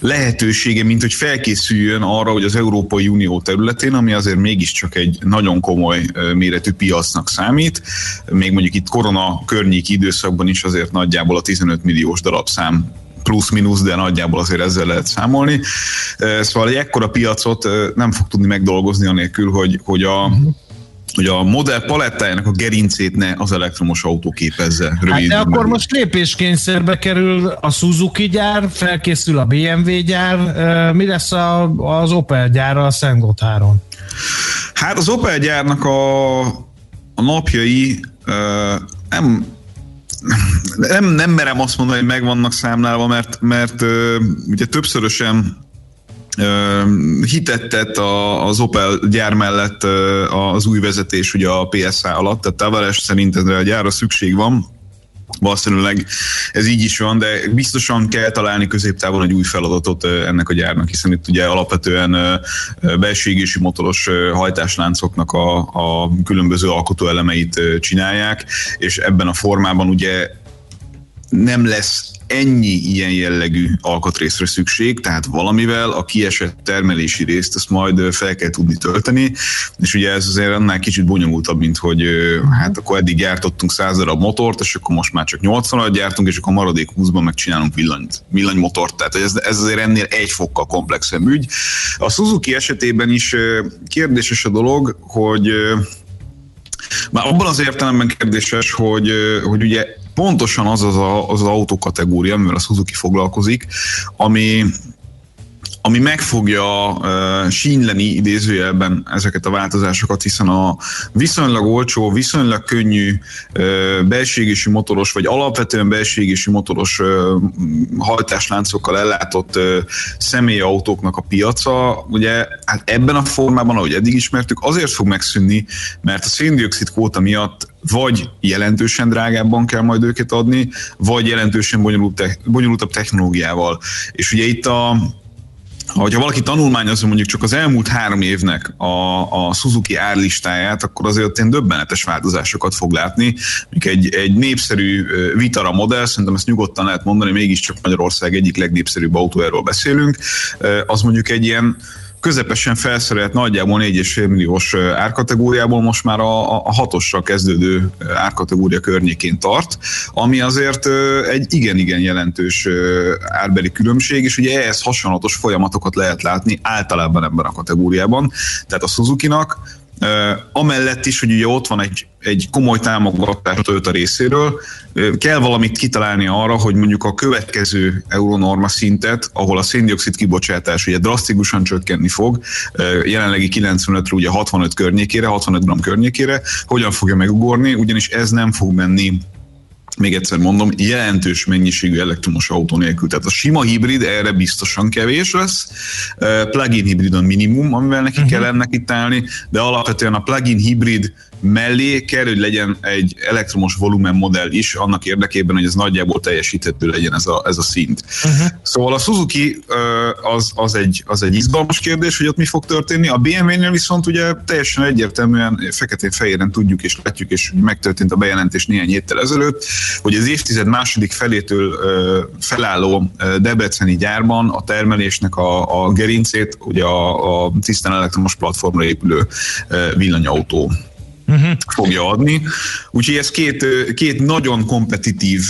lehetősége, mint hogy felkészüljön arra, hogy az Európai Unió területén, ami azért mégiscsak egy nagyon komoly méretű piacnak számít, még mondjuk itt korona környéki időszakban is azért nagyjából a tizenöt milliós darabszám plusz-minusz, de nagyjából azért ezzel lehet számolni. Szóval egy ekkora piacot nem fog tudni megdolgozni anélkül, hogy, hogy a hogy a modell palettájának a gerincét ne az elektromos autó képezze. Hát de akkor most lépéskényszerbe kerül a Suzuki gyár, felkészül a bé em vé gyár, mi lesz a, az Opel gyár a Szentgottháron? Hát az Opel gyárnak a, a napjai nem nem, nem merem azt mondani, hogy megvannak számlálva, mert, mert ugye többszörösen hitet tett az Opel gyár mellett az új vezetés ugye a pé es á alatt, tehát Tavares szerint erre a gyárra szükség van, valószínűleg ez így is van, de biztosan kell találni középtávon egy új feladatot ennek a gyárnak, hiszen itt ugye alapvetően belső égésű motoros hajtásláncoknak a, a különböző alkotóelemeit csinálják, és ebben a formában ugye nem lesz ennyi ilyen jellegű alkatrészre szükség, tehát valamivel a kiesett termelési részt azt majd fel kell tudni tölteni, és ugye ez azért annál kicsit bonyolultabb, mint hogy hát akkor eddig gyártottunk száz darab motort, és akkor most már csak nyolcvanat gyártunk, és akkor maradék húszban megcsinálunk villanyt, villanymotort, tehát ez, ez azért ennél egy fokkal komplexebb ügy. A Suzuki esetében is kérdéses a dolog, hogy Már abban az értelemben kérdéses, hogy, hogy ugye pontosan az az, a, az, az autókategória, amivel a Suzuki foglalkozik, ami, ami meg fogja uh, sínyleni idézőjelben ezeket a változásokat, hiszen a viszonylag olcsó, viszonylag könnyű uh, belségésű motoros, vagy alapvetően belségésű motoros uh, hajtásláncokkal ellátott uh, személyautóknak a piaca, ugye hát ebben a formában, ahogy eddig ismertük, azért fog megszűnni, mert a széndioxid kvóta miatt vagy jelentősen drágábban kell majd őket adni, vagy jelentősen bonyolult te- bonyolultabb technológiával. És ugye itt a ha valaki tanulmányozza mondjuk csak az elmúlt három évnek a, a Suzuki árlistáját, akkor azért ilyen döbbenetes változásokat fog látni. Egy, egy népszerű Vitara modell, szerintem ezt nyugodtan lehet mondani, mégiscsak Magyarország egyik legnépszerűbb autójáról beszélünk, az mondjuk egy ilyen közepesen felszerelt, nagyjából négy egész öt milliós árkategóriából most már a, a hatossal kezdődő árkategória környékén tart, ami azért egy igen-igen jelentős árbeli különbség, és ugye ehhez hasonlatos folyamatokat lehet látni általában ebben a kategóriában. Tehát a Suzukinak amellett is, hogy ugye ott van egy, egy komoly támogatás a Toyota részéről, kell valamit kitalálni arra, hogy mondjuk a következő euronorma szintet, ahol a széndioxid kibocsátás ugye drasztikusan csökkenni fog, jelenlegi kilencvenötről ugye hatvanöt környékére, hatvanöt gramm környékére, hogyan fogja megugorni, ugyanis ez nem fog menni, még egyszer mondom, jelentős mennyiségű elektromos autó nélkül. Tehát a sima hibrid erre biztosan kevés lesz, plug-in hibrid a minimum, amivel neki uh-huh. kell ennek itt állni, de alapvetően a plug-in hibrid mellé kell, hogy legyen egy elektromos volumen modell is, annak érdekében, hogy ez nagyjából teljesíthető legyen ez a, ez a szint. Uh-huh. Szóval a Suzuki az, az, egy, az egy izgalmas kérdés, hogy ott mi fog történni. A bé em vé-nél viszont ugye teljesen egyértelműen feketén-fehéren tudjuk és látjuk, és megtörtént a bejelentés néhány héttel ezelőtt, hogy az évtized második felétől felálló debreceni gyárban a termelésnek a, a gerincét ugye a, a tisztán elektromos platformra épülő villanyautó Uh-huh. fogja adni. Úgyhogy ez két, két nagyon kompetitív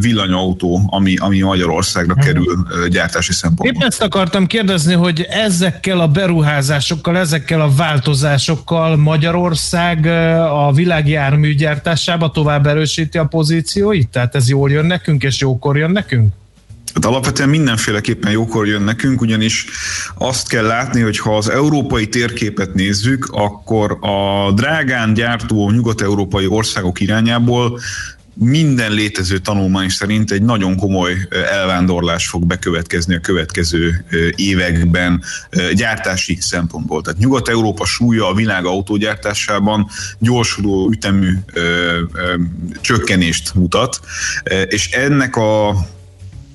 villanyautó, ami, ami Magyarországra uh-huh. kerül gyártási szempontból. Én ezt akartam kérdezni, hogy ezekkel a beruházásokkal, ezekkel a változásokkal Magyarország a világjármű gyártásába tovább erősíti a pozícióit? Tehát ez jól jön nekünk, és jókor jön nekünk? Hát alapvetően mindenféleképpen jókor jön nekünk, ugyanis azt kell látni, hogy ha az európai térképet nézzük, akkor a drágán gyártó nyugat-európai országok irányából minden létező tanulmány szerint egy nagyon komoly elvándorlás fog bekövetkezni a következő években gyártási szempontból. Tehát Nyugat-Európa súlya a világ autógyártásában gyorsuló ütemű csökkenést mutat, és ennek a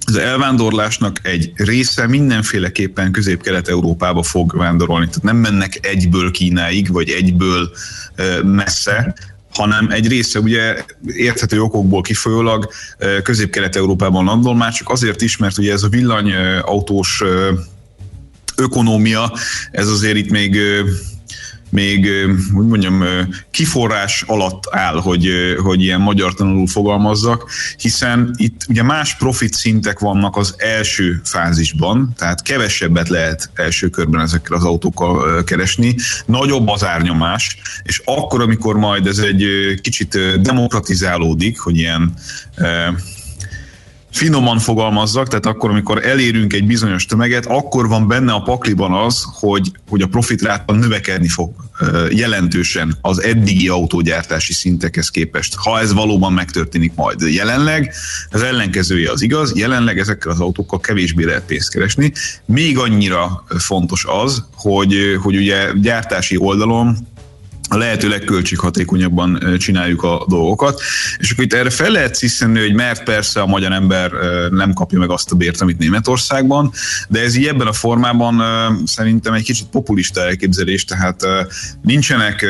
az elvándorlásnak egy része mindenféleképpen Közép-Kelet-Európába fog vándorolni. Tehát nem mennek egyből Kínáig, vagy egyből messze, hanem egy része ugye érthető okokból kifolyólag Közép-Kelet-Európában landol, már csak azért is, mert ugye ez a villanyautós ökonómia, ez azért itt még... még, hogy mondjam, kiforrás alatt áll, hogy, hogy ilyen magyar tanulul fogalmazzak, hiszen itt ugye más profit szintek vannak az első fázisban, tehát kevesebbet lehet első körben ezekkel az autókkal keresni, nagyobb az árnyomás, és akkor, amikor majd ez egy kicsit demokratizálódik, hogy ilyen finoman fogalmazzak, tehát akkor, amikor elérünk egy bizonyos tömeget, akkor van benne a pakliban az, hogy, hogy a profitráta növekedni fog jelentősen az eddigi autógyártási szintekhez képest. Ha ez valóban megtörténik majd jelenleg, az ellenkezője az igaz, jelenleg ezekkel az autókkal kevésbé lehet pénzt keresni. Még annyira fontos az, hogy, hogy ugye gyártási oldalon a lehető legköltséghatékonyabban csináljuk a dolgokat, és akkor itt erre fel lehet sziszenni, hogy mert persze a magyar ember nem kapja meg azt a bért, amit Németországban, de ez így ebben a formában szerintem egy kicsit populista elképzelés, tehát nincsenek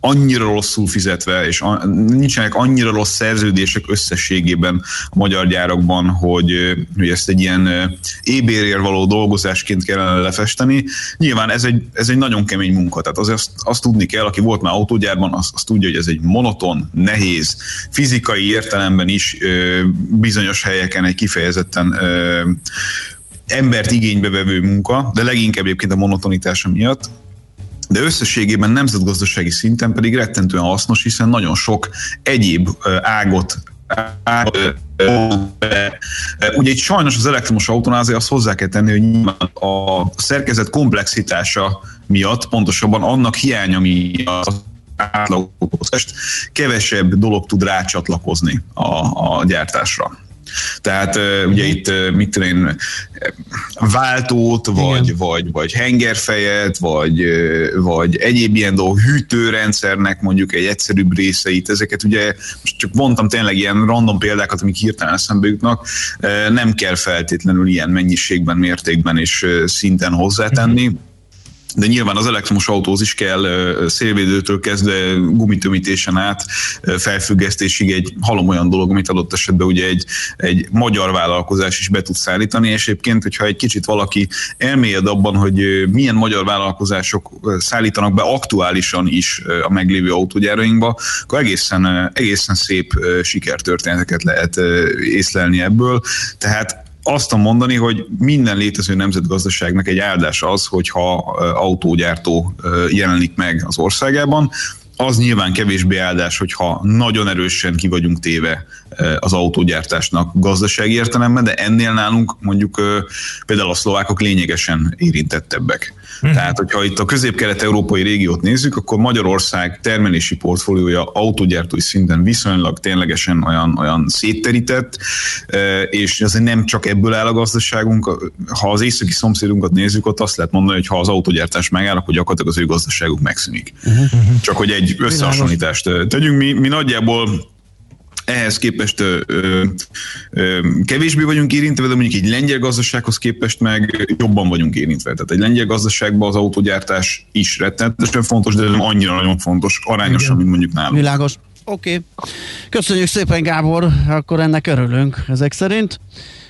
annyira rosszul fizetve, és nincsenek annyira rossz szerződések összességében a magyar gyárakban, hogy, hogy ezt egy ilyen ébérért való dolgozásként kellene lefesteni. Nyilván ez egy, ez egy nagyon kemény munka, tehát az, azt, azt tudni kell, aki volt már autógyárban, azt az tudja, hogy ez egy monoton, nehéz, fizikai értelemben is bizonyos helyeken egy kifejezetten embert igénybe vevő munka, de leginkább egyébként a monotonitása miatt. de összességében nemzetgazdasági szinten pedig rettentően hasznos, hiszen nagyon sok egyéb ágot ágot ugye itt sajnos az elektromos autónál azért azt hozzá kell tenni, hogy nyilván a szerkezet komplexitása miatt, pontosabban annak hiánya miatt átlagokhoz kevesebb dolog tud rácsatlakozni a, a gyártásra. Tehát ugye itt mit tudom én, váltót, vagy, vagy, vagy hengerfejet, vagy, vagy egyéb ilyen dolgok, hűtőrendszernek mondjuk egy egyszerűbb részeit, ezeket ugye, most csak mondtam tényleg ilyen random példákat, amik hirtelen eszembe jutnak, nem kell feltétlenül ilyen mennyiségben, mértékben és szinten hozzátenni. De nyilván az elektromos autóhoz is kell szélvédőtől kezdve gumitömítésen át felfüggesztésig egy halom olyan dolog, amit adott esetben ugye egy, egy magyar vállalkozás is be tud szállítani, és egyébként, hogyha egy kicsit valaki elmélyed abban, hogy milyen magyar vállalkozások szállítanak be aktuálisan is a meglévő autógyárainkba, akkor egészen, egészen szép sikertörténeteket lehet észlelni ebből. Tehát azt tudom mondani, hogy minden létező nemzetgazdaságnak egy áldása az, hogyha autógyártó jelenik meg az országában. Az nyilván kevésbé áldás, hogyha nagyon erősen ki vagyunk téve az autógyártásnak gazdasági értelemben, de ennél nálunk mondjuk például a szlovákok lényegesen érintettebbek. Mm. Tehát, hogyha itt a közép-kelet-európai régiót nézzük, akkor Magyarország termelési portfóliója autógyártói szinten viszonylag ténylegesen olyan, olyan szétterített, és azért nem csak ebből áll a gazdaságunk. Ha az északi szomszédunkat nézzük, ott azt lehet mondani, hogy ha az autógyártás megáll, akkor gyakorlatilag az ő gazdaságuk megszűnik. Mm. Csak hogy egy egy összehasonlítást tegyünk. Mi, mi nagyjából ehhez képest ö, ö, kevésbé vagyunk érintve, de mondjuk egy lengyel gazdasághoz képest meg jobban vagyunk érintve. Tehát egy lengyel gazdaságban az autógyártás is rettenetesen fontos, de nem annyira nagyon fontos, arányosan, igen, mint mondjuk nálunk. Világos. Oké. Okay. Köszönjük szépen, Gábor, akkor ennek örülünk ezek szerint.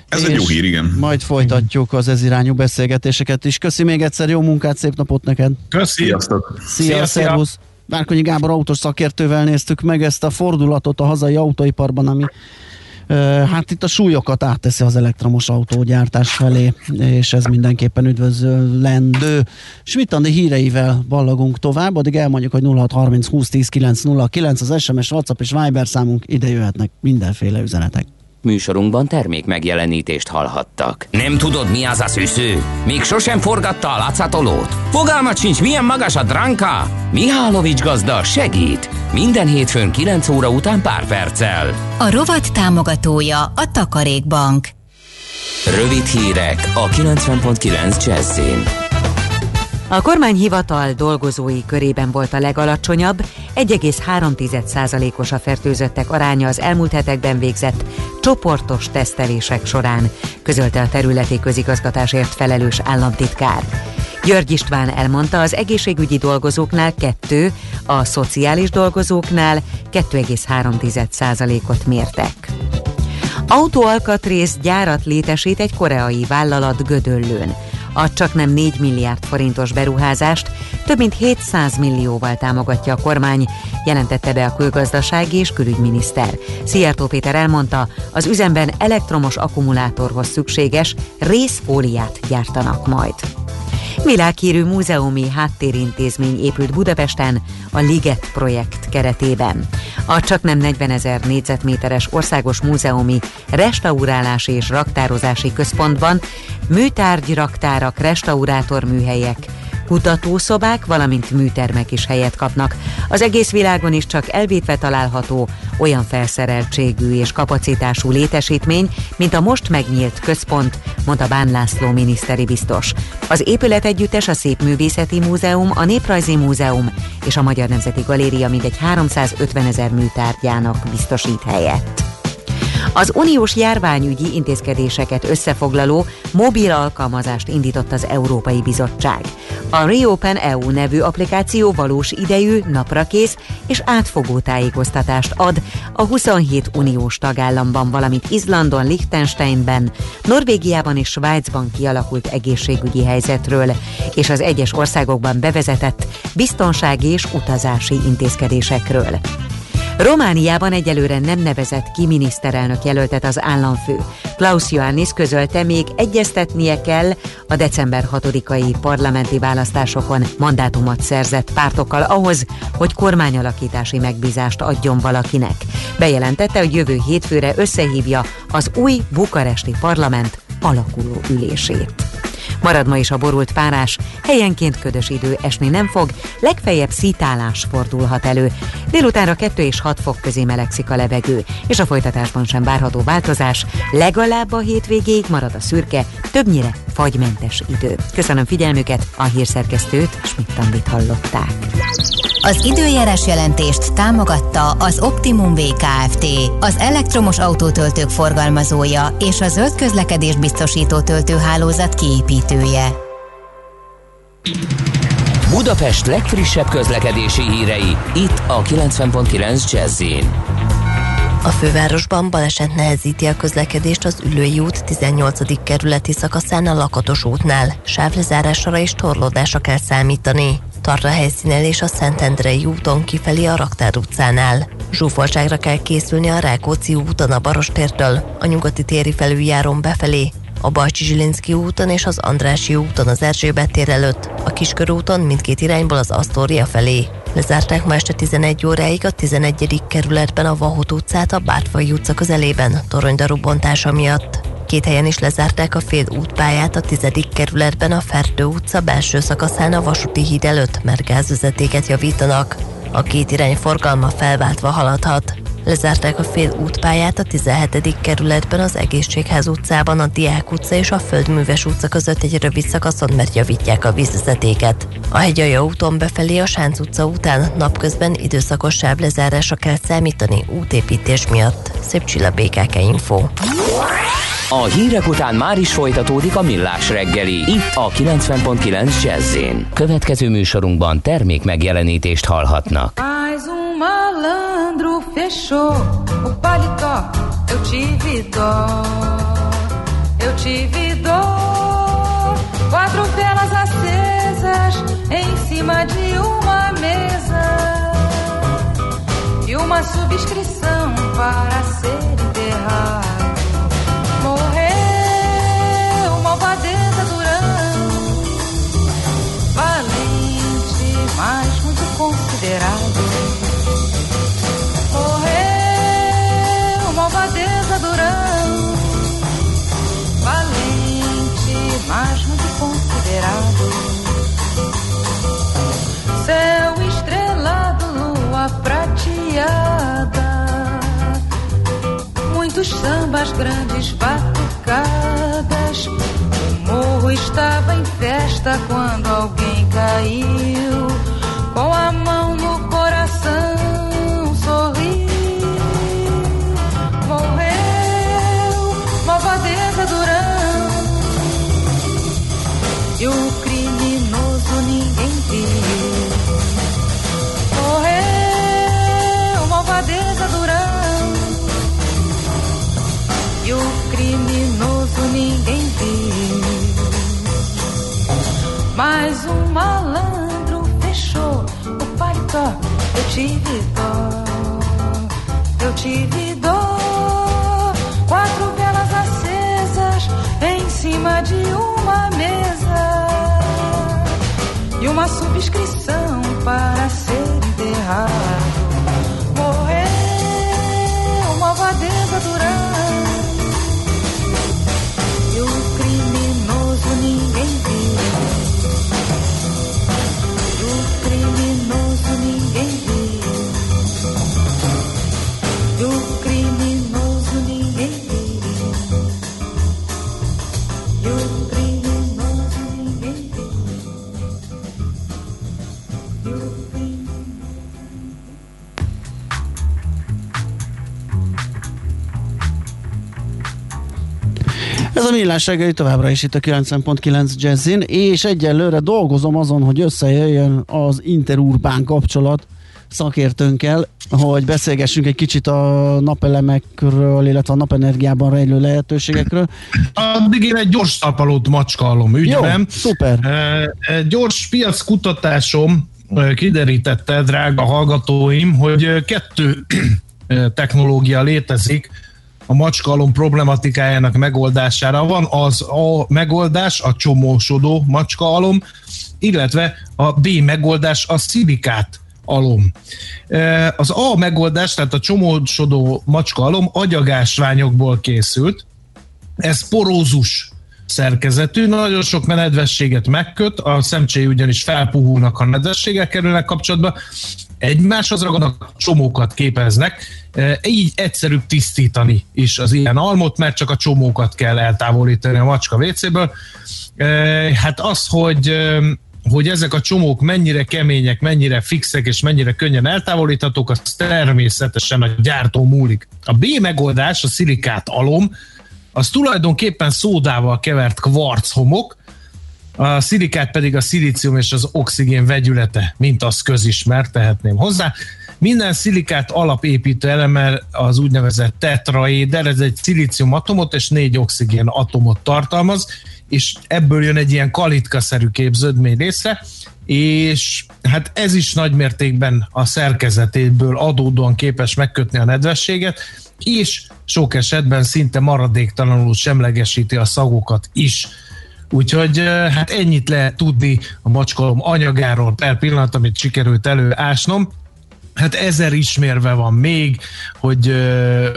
Ez egy jó hír, igen. Majd folytatjuk az ez irányú beszélgetéseket is. Köszi még egyszer, jó munkát, szép napot neked. Köszi. Sziasztok. Szia, szervusz. Várkonyi Gábor autós szakértővel néztük meg ezt a fordulatot a hazai autóiparban, ami hát itt a súlyokat átteszi az elektromos autógyártás felé, és ez mindenképpen üdvözlendő. Smittandi híreivel ballagunk tovább, addig elmondjuk, hogy nulla hat harminc húsz tíz kilenc nulla kilenc az es em es, WhatsApp és Viber számunk, ide jöhetnek mindenféle üzenetek. Műsorunkban termék megjelenítést hallhattak. Nem tudod, mi az a szűző? Még sosem forgatta a látszatolót? Fogalmat sincs, milyen magas a dránka? Mihálovics gazda segít! Minden hétfőn kilenc óra után pár perccel. A rovat támogatója a Takarékbank. Rövid hírek a kilencven pont kilenc Jazzin. A kormányhivatal dolgozói körében volt a legalacsonyabb, egy egész három százalékos a fertőzöttek aránya az elmúlt hetekben végzett csoportos tesztelések során, közölte a területi közigazgatásért felelős államtitkár. György István elmondta, az egészségügyi dolgozóknál kettő, a szociális dolgozóknál két egész három százalékot mértek. Autóalkatrész gyárat létesít egy koreai vállalat Gödöllőn. A csaknem négy milliárd forintos beruházást több mint hétszáz millióval támogatja a kormány, jelentette be a külgazdasági és külügyminiszter. Szijjártó Péter elmondta, az üzemben elektromos akkumulátorhoz szükséges részfóliát gyártanak majd. Világhírű múzeumi háttérintézmény épült Budapesten a Liget projekt keretében. A csaknem negyvenezer négyzetméteres országos múzeumi restaurálási és raktározási központban műtárgyraktárak, restaurátorműhelyek, kutatószobák, valamint műtermek is helyet kapnak. Az egész világon is csak elvétve található olyan felszereltségű és kapacitású létesítmény, mint a most megnyílt központ, mondta Bán László miniszteri biztos. Az épületegyüttes a Szépművészeti Múzeum, a Néprajzi Múzeum és a Magyar Nemzeti Galéria mindegy háromszázötvenezer műtárgyának biztosít helyet. Az uniós járványügyi intézkedéseket összefoglaló mobil alkalmazást indított az Európai Bizottság. A Reopen é u nevű applikáció valós idejű, naprakész és átfogó tájékoztatást ad a huszonhét uniós tagállamban, valamint Izlandon, Liechtensteinben, Norvégiában és Svájcban kialakult egészségügyi helyzetről, és az egyes országokban bevezetett biztonsági és utazási intézkedésekről. Romániában egyelőre nem nevezett ki miniszterelnök jelöltet az államfő. Klaus Iohannis közölte, még egyeztetnie kell a december hatodikai parlamenti választásokon mandátumot szerzett pártokkal ahhoz, hogy kormányalakítási megbízást adjon valakinek. Bejelentette, hogy jövő hétfőre összehívja az új bukaresti parlament alakuló ülését. Marad ma is a borult párás, helyenként ködös idő, esni nem fog, legfeljebb szitálás fordulhat elő. Délutánra kettő és hat fok közé melegszik a levegő, és a folytatásban sem várható változás, legalább a hétvégéig marad a szürke, többnyire fagymentes idő. Köszönöm figyelmüket, a hírszerkesztőt, Schmidt-Tandit hallották. Az időjárás jelentést támogatta az Optimum vé ká ef té, az elektromos autótöltők forgalmazója és a zöld közlekedés biztosító töltőhálózat kiépítője. Budapest legfrissebb közlekedési hírei, itt a kilencven egész kilenc Jazz-en. A fővárosban baleset nehezíti a közlekedést az Üllői út tizennyolcadik kerületi szakaszán a Lakatos útnál. Sávlezárásra és torlódásra kell számítani. Tart a helyszínen és a Szentendrei úton kifelé a Raktár utcánál. Zsúfoltságra kell készülni a Rákóczi úton a Barostértől, a Nyugati téri felüljárón befelé, a Bajcsy-Zsilinszky úton és az Andrássy úton az Erzsébet tér előtt, a Kiskörúton mindkét irányból az Asztória felé. Lezárták ma este tizenegy óráig a tizenegyedik kerületben a Vahot utcát a Bártfai utca közelében, toronydarú bontása miatt. Két helyen is lezárták a fél útpályát a tizedik kerületben a Fertő utca belső szakaszán a Vasúti híd előtt, mert gázvezetéket javítanak. A két irány forgalma felváltva haladhat. Lezárták a fél útpályát a tizenhetedik kerületben az Egészségház utcában a Diák utca és a Földműves utca között egy rövid szakaszon, mert javítják a vízvezetéket. A Hegyalja úton befelé a Sánc utca után napközben időszakos sávlezárásra kell számítani útépítés miatt. Szép Csilla, bé ká ká Info. A hírek után már is folytatódik a Millás reggeli, itt a kilencven egész kilenc Jazz-en. Következő műsorunkban termék megjelenítést hallhatnak. Malandro fechou o paletó, eu tive dó, eu tive dó. Quatro velas acesas em cima de uma mesa e uma subscrição para ser enterrado. Morreu uma malvadeza durão, valente, mas muito considerado. Malvadeza Durão, valente, mas muito considerado. Céu estrelado, lua prateada, muitos sambas, grandes batucadas. O morro estava em festa quando alguém caiu, com a mão no coração sorriu. Durão, e o criminoso ninguém viu. Morreu, malvadeza Durão, e o criminoso ninguém viu. Mas um malandro fechou o paletó. Eu tive dó, eu tive dó. Quatro velas em cima de uma mesa e uma subscrição para ser enterrado. Morreu, malvadeza Durão, e o criminoso ninguém viu. E o criminoso ninguém viu. E o criminoso ninguém viu. Ez a Millás reggeli továbbra is itt a kilencven egész kilenc Jazzin, és egyelőre dolgozom azon, hogy összejöjjön az interurbán kapcsolat szakértőnkkel, hogy beszélgessünk egy kicsit a napelemekről, illetve a napenergiában rejlő lehetőségekről. Addig én egy gyors talpalót macskallom ügyben. Jó, szuper. Gyors piackutatásom kiderítette, drága hallgatóim, hogy kettő technológia létezik a macskalom problematikájának megoldására. Van az A megoldás, a csomósodó macskaalom, illetve a B megoldás, a szilikát alom. Az A megoldás, tehát a csomósodó macskaalom agyagásványokból készült. Ez porózus szerkezetű, nagyon sok nedvességet megköt, a szemcséi ugyanis felpuhulnak, ha nedvességek kerülnek kapcsolatba, egymáshoz ragadnak, csomókat képeznek, így egyszerűbb tisztítani is az ilyen almot, mert csak a csomókat kell eltávolítani a macska vécéből. Hát az, hogy, hogy ezek a csomók mennyire kemények, mennyire fixek és mennyire könnyen eltávolíthatók, az természetesen a gyártó múlik. A B megoldás, a szilikát alom, az tulajdonképpen szódával kevert kvarchomok, a szilikát pedig a szilícium és az oxigén vegyülete, mint az közismert, tehetném hozzá. Minden szilikát alapépítő eleme az úgynevezett tetraéder, ez egy szilícium atomot és négy oxigén atomot tartalmaz, és ebből jön egy ilyen kalitkaszerű képződmény részre, és hát ez is nagymértékben a szerkezetéből adódóan képes megkötni a nedvességet, és sok esetben szinte maradéktalanul semlegesíti a szagokat is. Úgyhogy hát ennyit lehet tudni a macskalom anyagáról per pillanat, amit sikerült előásnom. Hát ezer ismérve van még, hogy,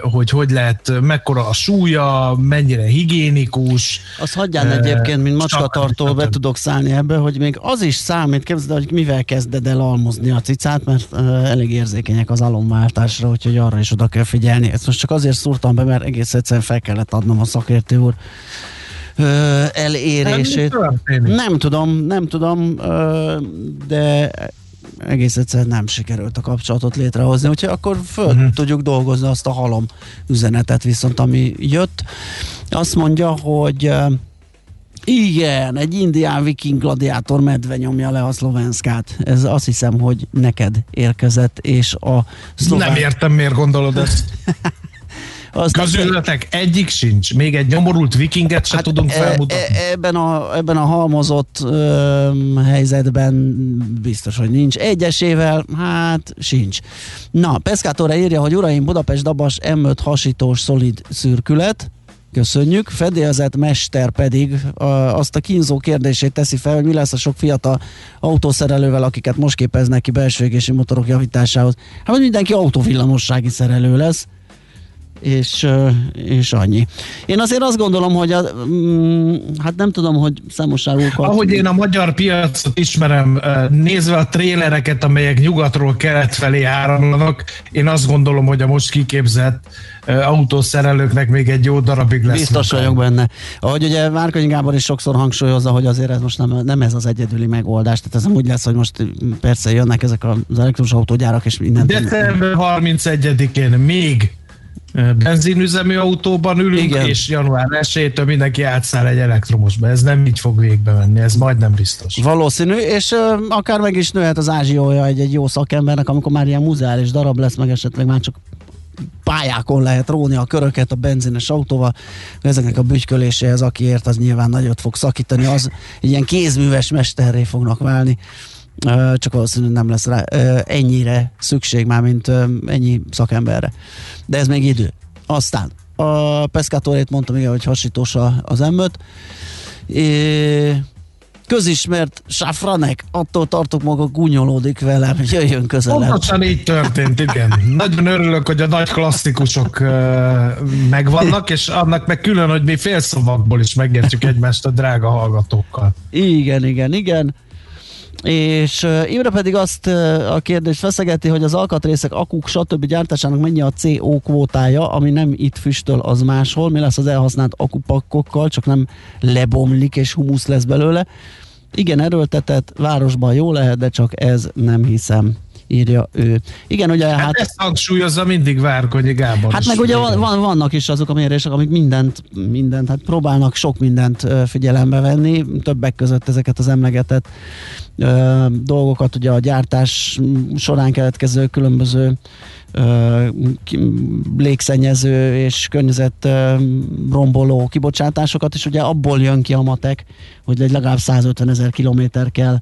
hogy hogy lehet, mekkora a súlya, mennyire higiénikus. Azt hagyján egyébként, mint macskatartó be tudok szállni ebbe, hogy még az is számít, képzeld, hogy mivel kezded el almozni a cicát, mert elég érzékenyek az alomváltásra, úgyhogy arra is oda kell figyelni. Ezt most csak azért szúrtam be, mert egész egyszerűen fel kellett adnom a szakértő úr elérését. Nem tudom, nem tudom, de egész egyszerűen nem sikerült a kapcsolatot létrehozni, úgyhogy akkor föl uh-huh. tudjuk dolgozni azt a halom üzenetet viszont, ami jött. Azt mondja, hogy igen, egy indián viking gladiátor medve nyomja le a Szlovenszkát. Ez azt hiszem, hogy neked érkezett, és a szlovák... Nem értem, miért gondolod ezt. Közületek az... egyik sincs, még egy nyomorult vikinget se hát tudunk felmutatni. E- ebben, a, ebben a halmozott ö, helyzetben biztos, hogy nincs. Egyesével, hát sincs. Na, Pescatore írja, hogy uraim, Budapest Dabas em öt hasítós szolid szürkület. Köszönjük. Fedélzett mester pedig a, azt a kínzó kérdését teszi fel, hogy mi lesz a sok fiatal autószerelővel, akiket most képeznek ki belső égési motorok javításához. Hát mindenki autovillamossági szerelő lesz. És, és annyi. Én azért azt gondolom, hogy a, hát nem tudom, hogy számosságúkat... Ahogy én a magyar piacot ismerem, nézve a trélereket, amelyek nyugatról kelet felé áramlanak, én azt gondolom, hogy a most kiképzett autószerelőknek még egy jó darabig lesz. Biztos vagyok benne. Ahogy ugye Várkonyi Gábor is sokszor hangsúlyozza, hogy azért ez most nem, nem ez az egyedüli megoldás. Tehát ez nem úgy lesz, hogy most persze jönnek ezek az elektromos autógyárak, és innen... december harmincegyedikén még benzinüzemű autóban ülünk, igen, és január elsejétől mindenki átszáll egy elektromosba. Ez nem így fog végbe menni, ez majdnem biztos. Valószínű, és ö, akár meg is nőhet az ázsiója egy, egy jó szakembernek, amikor már ilyen muzeális darab lesz, meg esetleg már csak pályákon lehet róni a köröket a benzines autóval. Ezeknek a bütyköléséhez, aki ért, az nyilván nagyot fog szakítani, az ilyen kézműves mesterré fognak válni. Csak valószínűleg nem lesz rá ennyire szükség már, mint ennyi szakemberre. De ez még idő. Aztán a Pescatorét mondtam, igen, hogy hasítós az em öt. Közismert sáfranek, attól tartok maga gúnyolódik velem, jöjjön közelebb. Pontosan így történt, igen. Nagyon örülök, hogy a nagy klasszikusok megvannak, és annak meg külön, hogy mi félszavakból is megértjük egymást a drága hallgatókkal. Igen, igen, igen. És Imre pedig azt a kérdést feszegeti, hogy az alkatrészek, akuk, stb. Gyártásának mennyi a cé o kvótája, ami nem itt füstöl, az máshol. Mi lesz az elhasznált akupakkokkal, csak nem lebomlik és humusz lesz belőle. Igen, erőltetett, városban jó lehet, de csak ez nem hiszem, írja ő. Igen, ugye, hát, hát ezt hangsúlyozza mindig Várkonyi Gábor. Hát meg ugye van, vannak is azok a mérések, amik mindent, mindent, hát próbálnak sok mindent figyelembe venni, többek között ezeket az emlegetett ö, dolgokat, ugye a gyártás során keletkező különböző ö, légszennyező és környezet ö, romboló kibocsátásokat, és ugye abból jön ki a matek, hogy legalább száz ötven ezer kilométer kell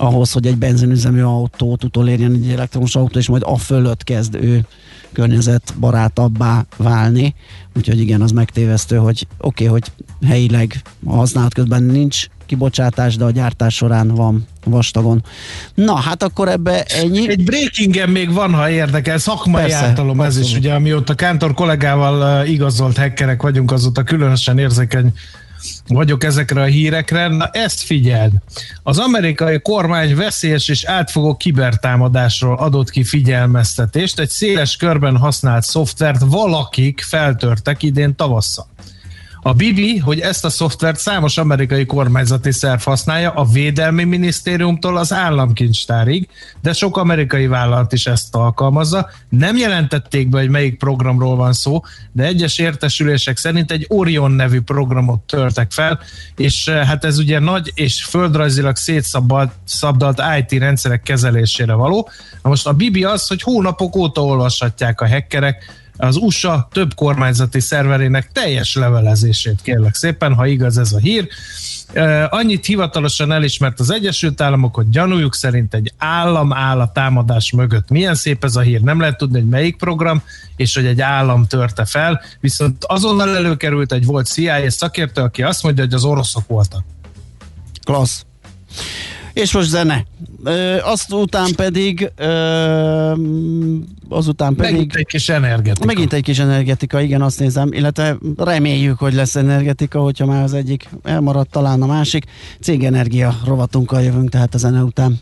ahhoz, hogy egy benzinüzemű autót utolérjen egy elektromos autó, és majd a fölött kezd ő környezetbarátabbá válni. Úgyhogy igen, az megtévesztő, hogy oké, okay, hogy helyileg a használat közben nincs kibocsátás, de a gyártás során van vastagon. Na, hát akkor ebbe ennyi. Egy breakingen még van, ha érdekel, szakmai persze, ártalom persze. Ez is, ugye, amióta Kántor kollégával igazolt hackerek vagyunk, azóta különösen érzékeny vagyok ezekre a hírekre. Na, ezt figyeld! Az amerikai kormány veszélyes és átfogó kibertámadásról adott ki figyelmeztetést. Egy széles körben használt szoftvert valakik feltörtek idén tavasszal. A Bibi, hogy ezt a szoftvert számos amerikai kormányzati szerv használja, a Védelmi Minisztériumtól az államkincstárig, de sok amerikai vállalat is ezt alkalmazza. Nem jelentették be, hogy melyik programról van szó, de egyes értesülések szerint egy Orion nevű programot törtek fel, és hát ez ugye nagy és földrajzilag szétszabdalt i té rendszerek kezelésére való. Na most a Bibi az, hogy hónapok óta olvashatják a hackerek az u es á több kormányzati szerverének teljes levelezését, kérlek szépen, ha igaz ez a hír. Annyit hivatalosan elismert az Egyesült Államok, hogy gyanújuk szerint egy állam áll a támadás mögött. Milyen szép ez a hír, nem lehet tudni, hogy melyik program, és hogy egy állam törte fel, viszont azonnal előkerült egy volt cé i á szakértő, aki azt mondja, hogy az oroszok voltak. Klassz. És most zene. Ö, azután pedig ö, azután pedig megint egy kis energetika. Megint egy kis energetika, igen, azt nézem, illetve reméljük, hogy lesz energetika, hogyha már az egyik elmaradt, talán a másik. Cégenergia rovatunkkal jövünk tehát a zene után.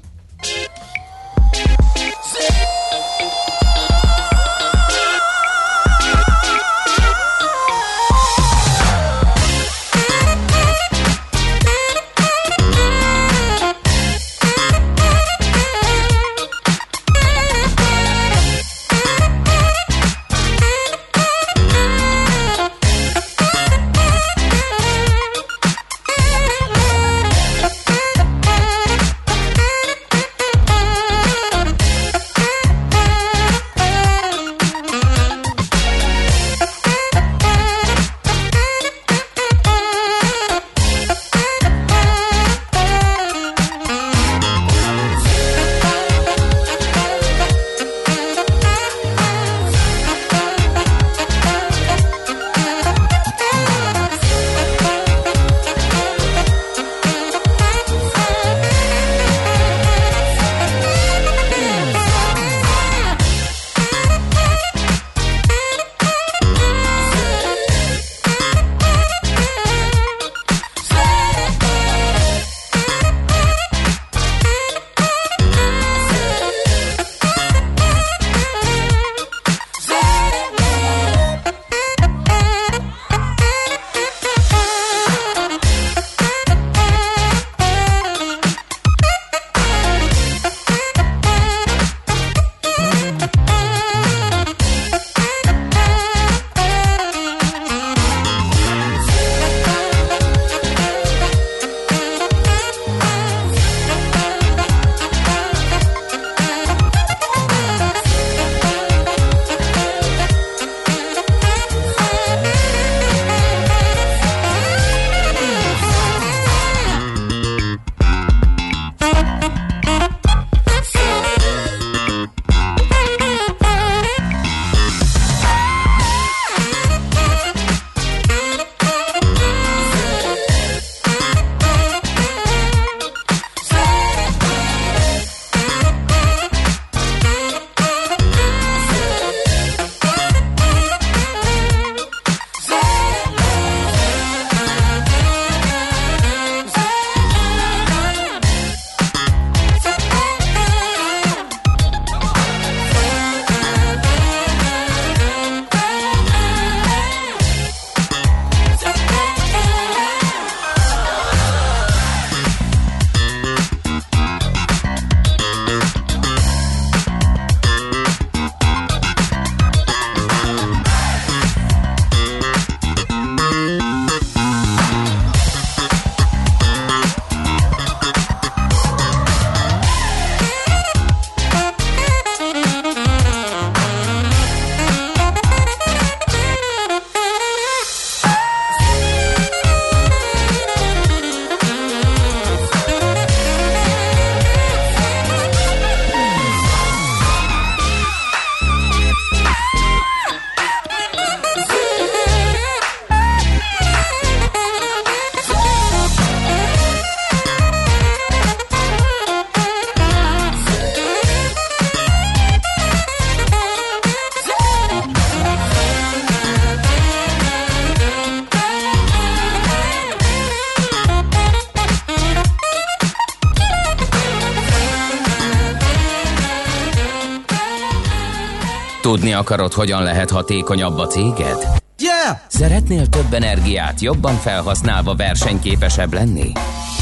Tudni akarod, hogyan lehet hatékonyabb a céged? Yeah! Szeretnél több energiát jobban felhasználva versenyképesebb lenni?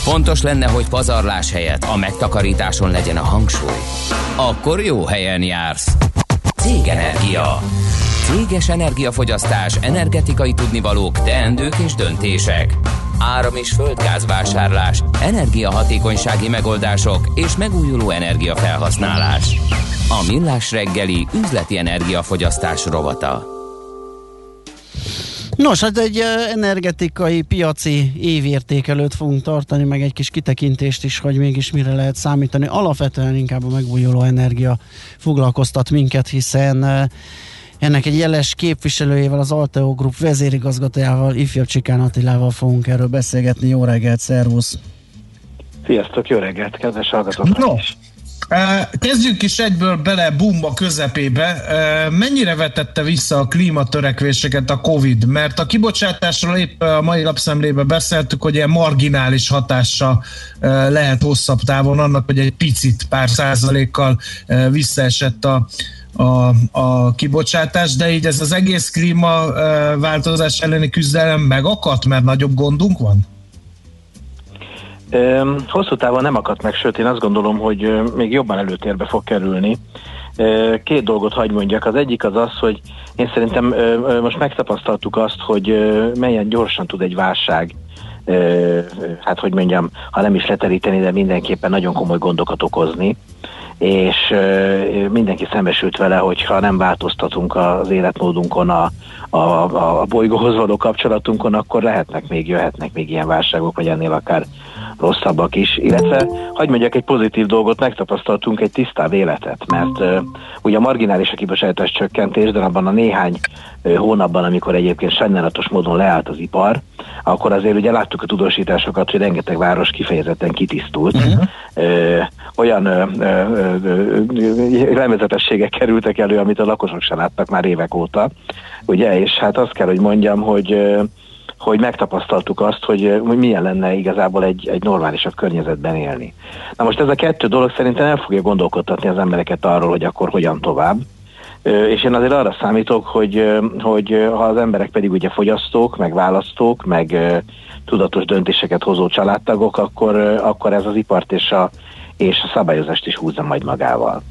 Fontos lenne, hogy pazarlás helyett a megtakarításon legyen a hangsúly. Akkor jó helyen jársz. Cégenergia. Céges energiafogyasztás, energetikai tudnivalók, teendők és döntések. Áram- és földgázvásárlás, energiahatékonysági megoldások és megújuló energiafelhasználás. A Millás reggeli üzleti energiafogyasztás rovata. Nos, hát egy energetikai piaci évértékelőt fogunk tartani, meg egy kis kitekintést is, hogy mégis mire lehet számítani. Alapvetően inkább a megújuló energia foglalkoztat minket, hiszen ennek egy jeles képviselőjével, az Alteo Group vezérigazgatójával, ifjabb Csikán Attilával fogunk erről beszélgetni. Jó reggelt, szervusz! Sziasztok, jó reggelt, kedves hallgatók! No. Kezdjük is egyből bele bumba közepébe. Mennyire vetette vissza a klímatörekvéseket a Covid? Mert a kibocsátásról épp a mai lapszemlében beszéltük, hogy ilyen marginális hatása lehet hosszabb távon annak, hogy egy picit, pár százalékkal visszaesett a, a, a kibocsátás, de így ez az egész klímaváltozás elleni küzdelem megakadt, mert nagyobb gondunk van? Hosszú távon nem akadt meg, sőt én azt gondolom, hogy még jobban előtérbe fog kerülni. Két dolgot hagy mondjak. Az egyik az az, hogy én szerintem most megtapasztaltuk azt, hogy milyen gyorsan tud egy válság, hát hogy mondjam, ha nem is leteríteni, de mindenképpen nagyon komoly gondokat okozni. És mindenki szembesült vele, hogyha nem változtatunk az életmódunkon, a, a, a bolygóhoz való kapcsolatunkon, akkor lehetnek még, jöhetnek még ilyen válságok, vagy ennél akár rosszabbak is. Illetve, hadd mondjak egy pozitív dolgot, megtapasztaltunk egy tisztább életet, mert uh, ugye a marginális a kibocsátás csökkentés, de abban a néhány uh, hónapban, amikor egyébként sajnálatos módon leállt az ipar, akkor azért ugye láttuk a tudósításokat, hogy rengeteg város kifejezetten kitisztult. Uh-huh. Uh, olyan uh, uh, jellegzetességek kerültek elő, amit a lakosok sem láttak már évek óta, ugye, és hát azt kell, hogy mondjam, hogy, hogy megtapasztaltuk azt, hogy, hogy milyen lenne igazából egy, egy normálisabb környezetben élni. Na most ez a kettő dolog szerintem el fogja gondolkodtatni az embereket arról, hogy akkor hogyan tovább, és én azért arra számítok, hogy, hogy ha az emberek pedig ugye fogyasztók, meg választók, meg tudatos döntéseket hozó családtagok, akkor, akkor ez az ipart és a és a szabályozást is húzza majd magával.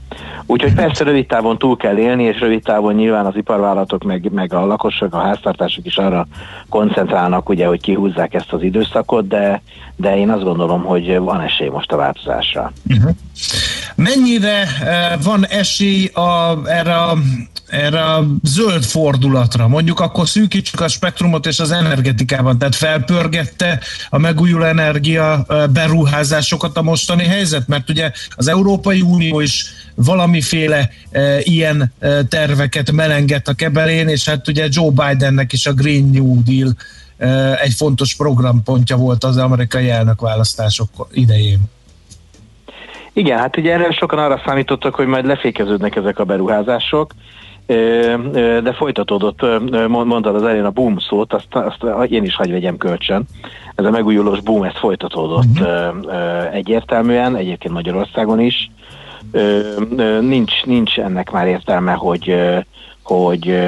Úgyhogy persze rövid távon túl kell élni, és rövid távon nyilván az iparvállalatok, meg, meg a lakosság, a háztartások is arra koncentrálnak, ugye, hogy kihúzzák ezt az időszakot, de, de én azt gondolom, hogy van esély most a változásra. Uh-huh. Mennyire uh, van esély a, erre, a, erre a zöld fordulatra? Mondjuk akkor szűkítsük a spektrumot és az energetikában, tehát felpörgette a megújuló energia beruházásokat a mostani helyzet? Mert ugye az Európai Unió is valamiféle e, ilyen e, terveket melengett a kebelén, és hát ugye Joe Bidennek is a Green New Deal e, egy fontos programpontja volt az amerikai elnökválasztások idején. Igen, hát ugye erre sokan arra számítottak, hogy majd lefékeződnek ezek a beruházások, de folytatódott, mondtad az elején a boom szót, azt, azt én is hagy vegyem kölcsön. Ez a megújulós boom, ez folytatódott egyértelműen, egyébként Magyarországon is. Nincs, nincs ennek már értelme, hogy, hogy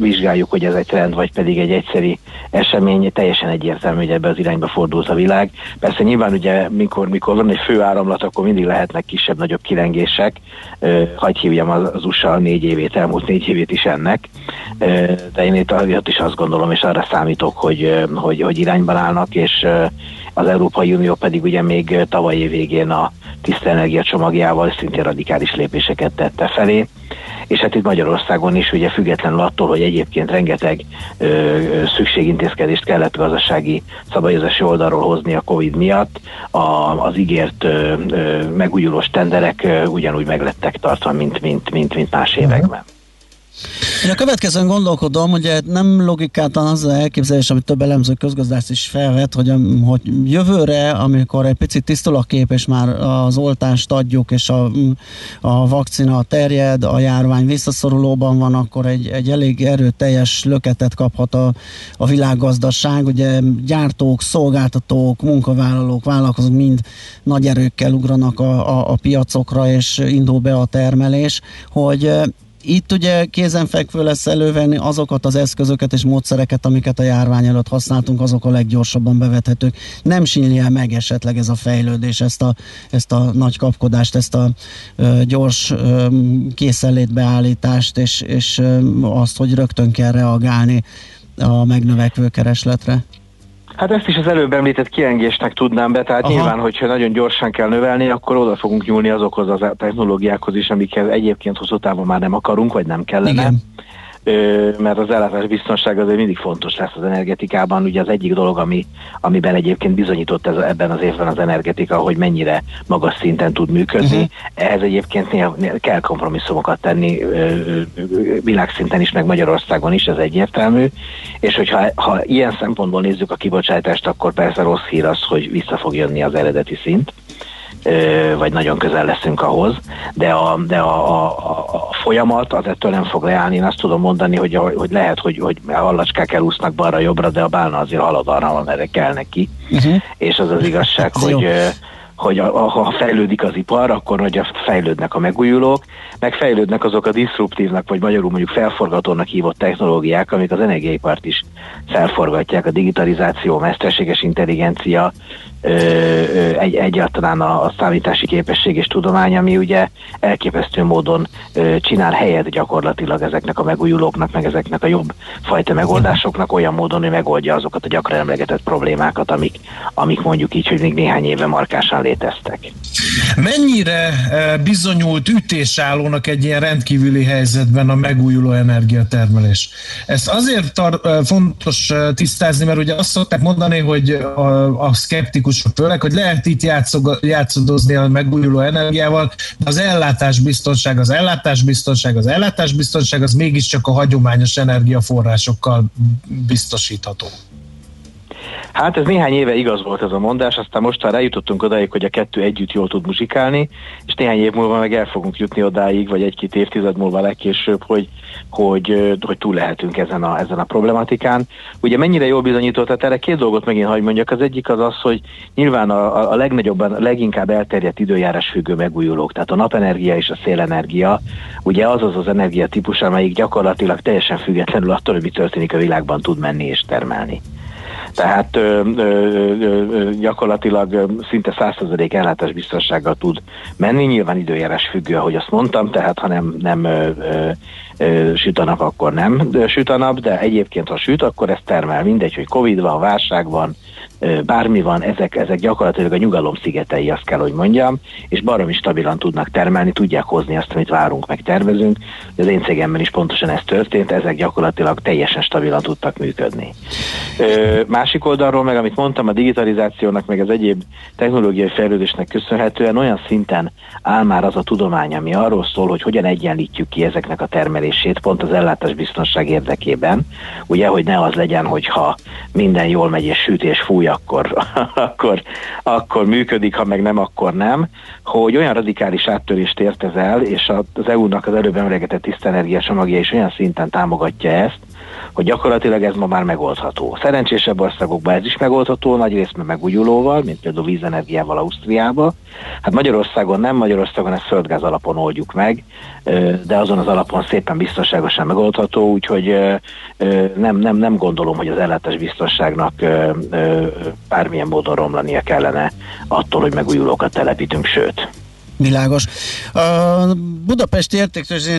vizsgáljuk, hogy ez egy trend, vagy pedig egy egyszeri esemény, teljesen egyértelmű, hogy ebbe az irányba fordult a világ. Persze nyilván ugye, mikor, mikor van egy főáramlat, akkor mindig lehetnek kisebb-nagyobb kilengések. Hagy hívjam az u es á négy évét, elmúlt négy évét is ennek. De én itt is azt gondolom, és arra számítok, hogy, hogy, hogy irányban állnak, és az Európai Unió pedig ugye még tavaly év végén a tiszta energia csomagjával szintén radikális lépéseket tette felé. És hát itt Magyarországon is ugye függetlenül attól, hogy egyébként rengeteg ö, ö, szükségintézkedést kellett gazdasági szabályozási oldalról hozni a Covid miatt, a, az ígért ö, ö, megújulós tenderek ö, ugyanúgy meglettek tartva, mint, mint, mint, mint más években. Én a következően gondolkodom, ugye nem logikáltan az elképzelés, amit több elemző közgazdász is felvet, hogy, hogy jövőre, amikor egy picit tisztul a kép, és már az oltást adjuk, és a, a vakcina terjed, a járvány visszaszorulóban van, akkor egy, egy elég erőteljes löketet kaphat a, a világgazdaság. Ugye gyártók, szolgáltatók, munkavállalók, vállalkozók mind nagy erőkkel ugranak a, a, a piacokra, és indul be a termelés, hogy Itt ugye kézenfekvő lesz elővenni azokat az eszközöket és módszereket, amiket a járvány előtt használtunk, azok a leggyorsabban bevethetők. Nem sínli el meg esetleg ez a fejlődés, ezt a, ezt a nagy kapkodást, ezt a ö, gyors ö, készenlétbeállítást, és, és ö, azt, hogy rögtön kell reagálni a megnövekvő keresletre? Hát ezt is az előbb említett kiengésnek tudnám be, tehát Aha. nyilván, hogyha nagyon gyorsan kell növelni, akkor oda fogunk nyúlni azokhoz a technológiákhoz is, amikhez egyébként hosszú távon már nem akarunk, vagy nem kellene. Igen. Ö, mert az ellátás biztonság azért mindig fontos lesz az energetikában. Ugye az egyik dolog, ami, amiben egyébként bizonyított ez, ebben az évben az energetika, hogy mennyire magas szinten tud működni. Uh-huh. Ehhez egyébként néha, néha kell kompromisszumokat tenni ö, ö, világszinten is, meg Magyarországon is, ez egyértelmű. És hogyha ha ilyen szempontból nézzük a kibocsátást, akkor persze rossz hír az, hogy vissza fog jönni az eredeti szint. Vagy nagyon közel leszünk ahhoz, de a, de a, a, a folyamat az ettől nem fog leállni. Én azt tudom mondani, hogy, hogy lehet, hogy, hogy allacskák elúsznak balra-jobbra, de a bálna azért halad arra, amerre kell neki. Uh-huh. És az az igazság, hogy, hogy a, a, ha fejlődik az ipar, akkor hogy a fejlődnek a megújulók, meg fejlődnek azok a diszruptívnak, vagy magyarul mondjuk felforgatónak hívott technológiák, amik az energiaipart is felforgatják, a digitalizáció, mesterséges intelligencia, Egy, egyáltalán a, a számítási képesség és tudomány, ami ugye elképesztő módon ö, csinál helyet gyakorlatilag ezeknek a megújulóknak, meg ezeknek a jobb fajta megoldásoknak olyan módon, hogy megoldja azokat a gyakran emlegetett problémákat, amik, amik mondjuk így, hogy még néhány éve markásan léteztek. Mennyire bizonyult ütésállónak egy ilyen rendkívüli helyzetben a megújuló energiatermelés? Ezt azért tar- fontos tisztázni, mert ugye azt szokták mondani, hogy a, a szkeptikus főleg, hogy lehet itt játszog, játszadozni a megújuló energiával, de az ellátásbiztonság, az ellátásbiztonság, az ellátásbiztonság az mégiscsak a hagyományos energiaforrásokkal biztosítható. Hát ez néhány éve igaz volt ez a mondás, aztán mostanra eljutottunk odáig, hogy a kettő együtt jól tud muzsikálni, és néhány év múlva meg el fogunk jutni odáig, vagy egy-két évtized múlva legkésőbb, hogy, hogy, hogy túl lehetünk ezen a, ezen a problematikán. Ugye mennyire jól bizonyított, tehát erre két dolgot megint hagy mondjak. Az egyik az az, hogy nyilván a, a legnagyobban, a leginkább elterjedt időjárás függő megújulók, tehát a napenergia és a szélenergia, ugye az az az energiatípus, amelyik gyakorlatilag teljesen függetlenül attól, hogy mi történik a világban, tud menni és termelni. Tehát ö, ö, ö, gyakorlatilag szinte száz százalék ellátás biztonsággal tud menni, nyilván időjárás függő, ahogy azt mondtam, tehát ha nem, nem ö, ö, süt a nap, akkor nem süt a nap, de egyébként ha süt, akkor ez termel, mindegy, hogy Covid van, válság van, bármi van, ezek, ezek gyakorlatilag a nyugalom szigetei, azt kell, hogy mondjam, és baromi stabilan tudnak termelni, tudják hozni azt, amit várunk, meg tervezünk. Az én cégemben is pontosan ez történt, ezek gyakorlatilag teljesen stabilan tudtak működni. Ö, másik oldalról meg, amit mondtam, a digitalizációnak, meg az egyéb technológiai fejlődésnek köszönhetően olyan szinten áll már az a tudomány, ami arról szól, hogy hogyan egyenlítjük ki ezeknek a termelését, pont az ellátásbiztonság érdekében, ugye, hogy ne az legyen, hogyha minden jól megy és süt és fúj, Akkor, akkor, akkor működik, ha meg nem, akkor nem, hogy olyan radikális áttörést ért ez el, és az é u-nak az előbb emlegetett tiszta energia csomagja is olyan szinten támogatja ezt, hogy gyakorlatilag ez ma már megoldható. Szerencsésebb országokban ez is megoldható, nagy részben megújulóval, mint például vízenergiával Ausztriában. Hát Magyarországon nem, Magyarországon ezt földgáz alapon oldjuk meg, de azon az alapon szépen biztonságosan megoldható, úgyhogy nem, nem, nem gondolom, hogy az ellátás biztonságnak bármilyen módon romlania kellene attól, hogy megújulókat telepítünk, sőt. Világos. A budapesti értéktőzsdén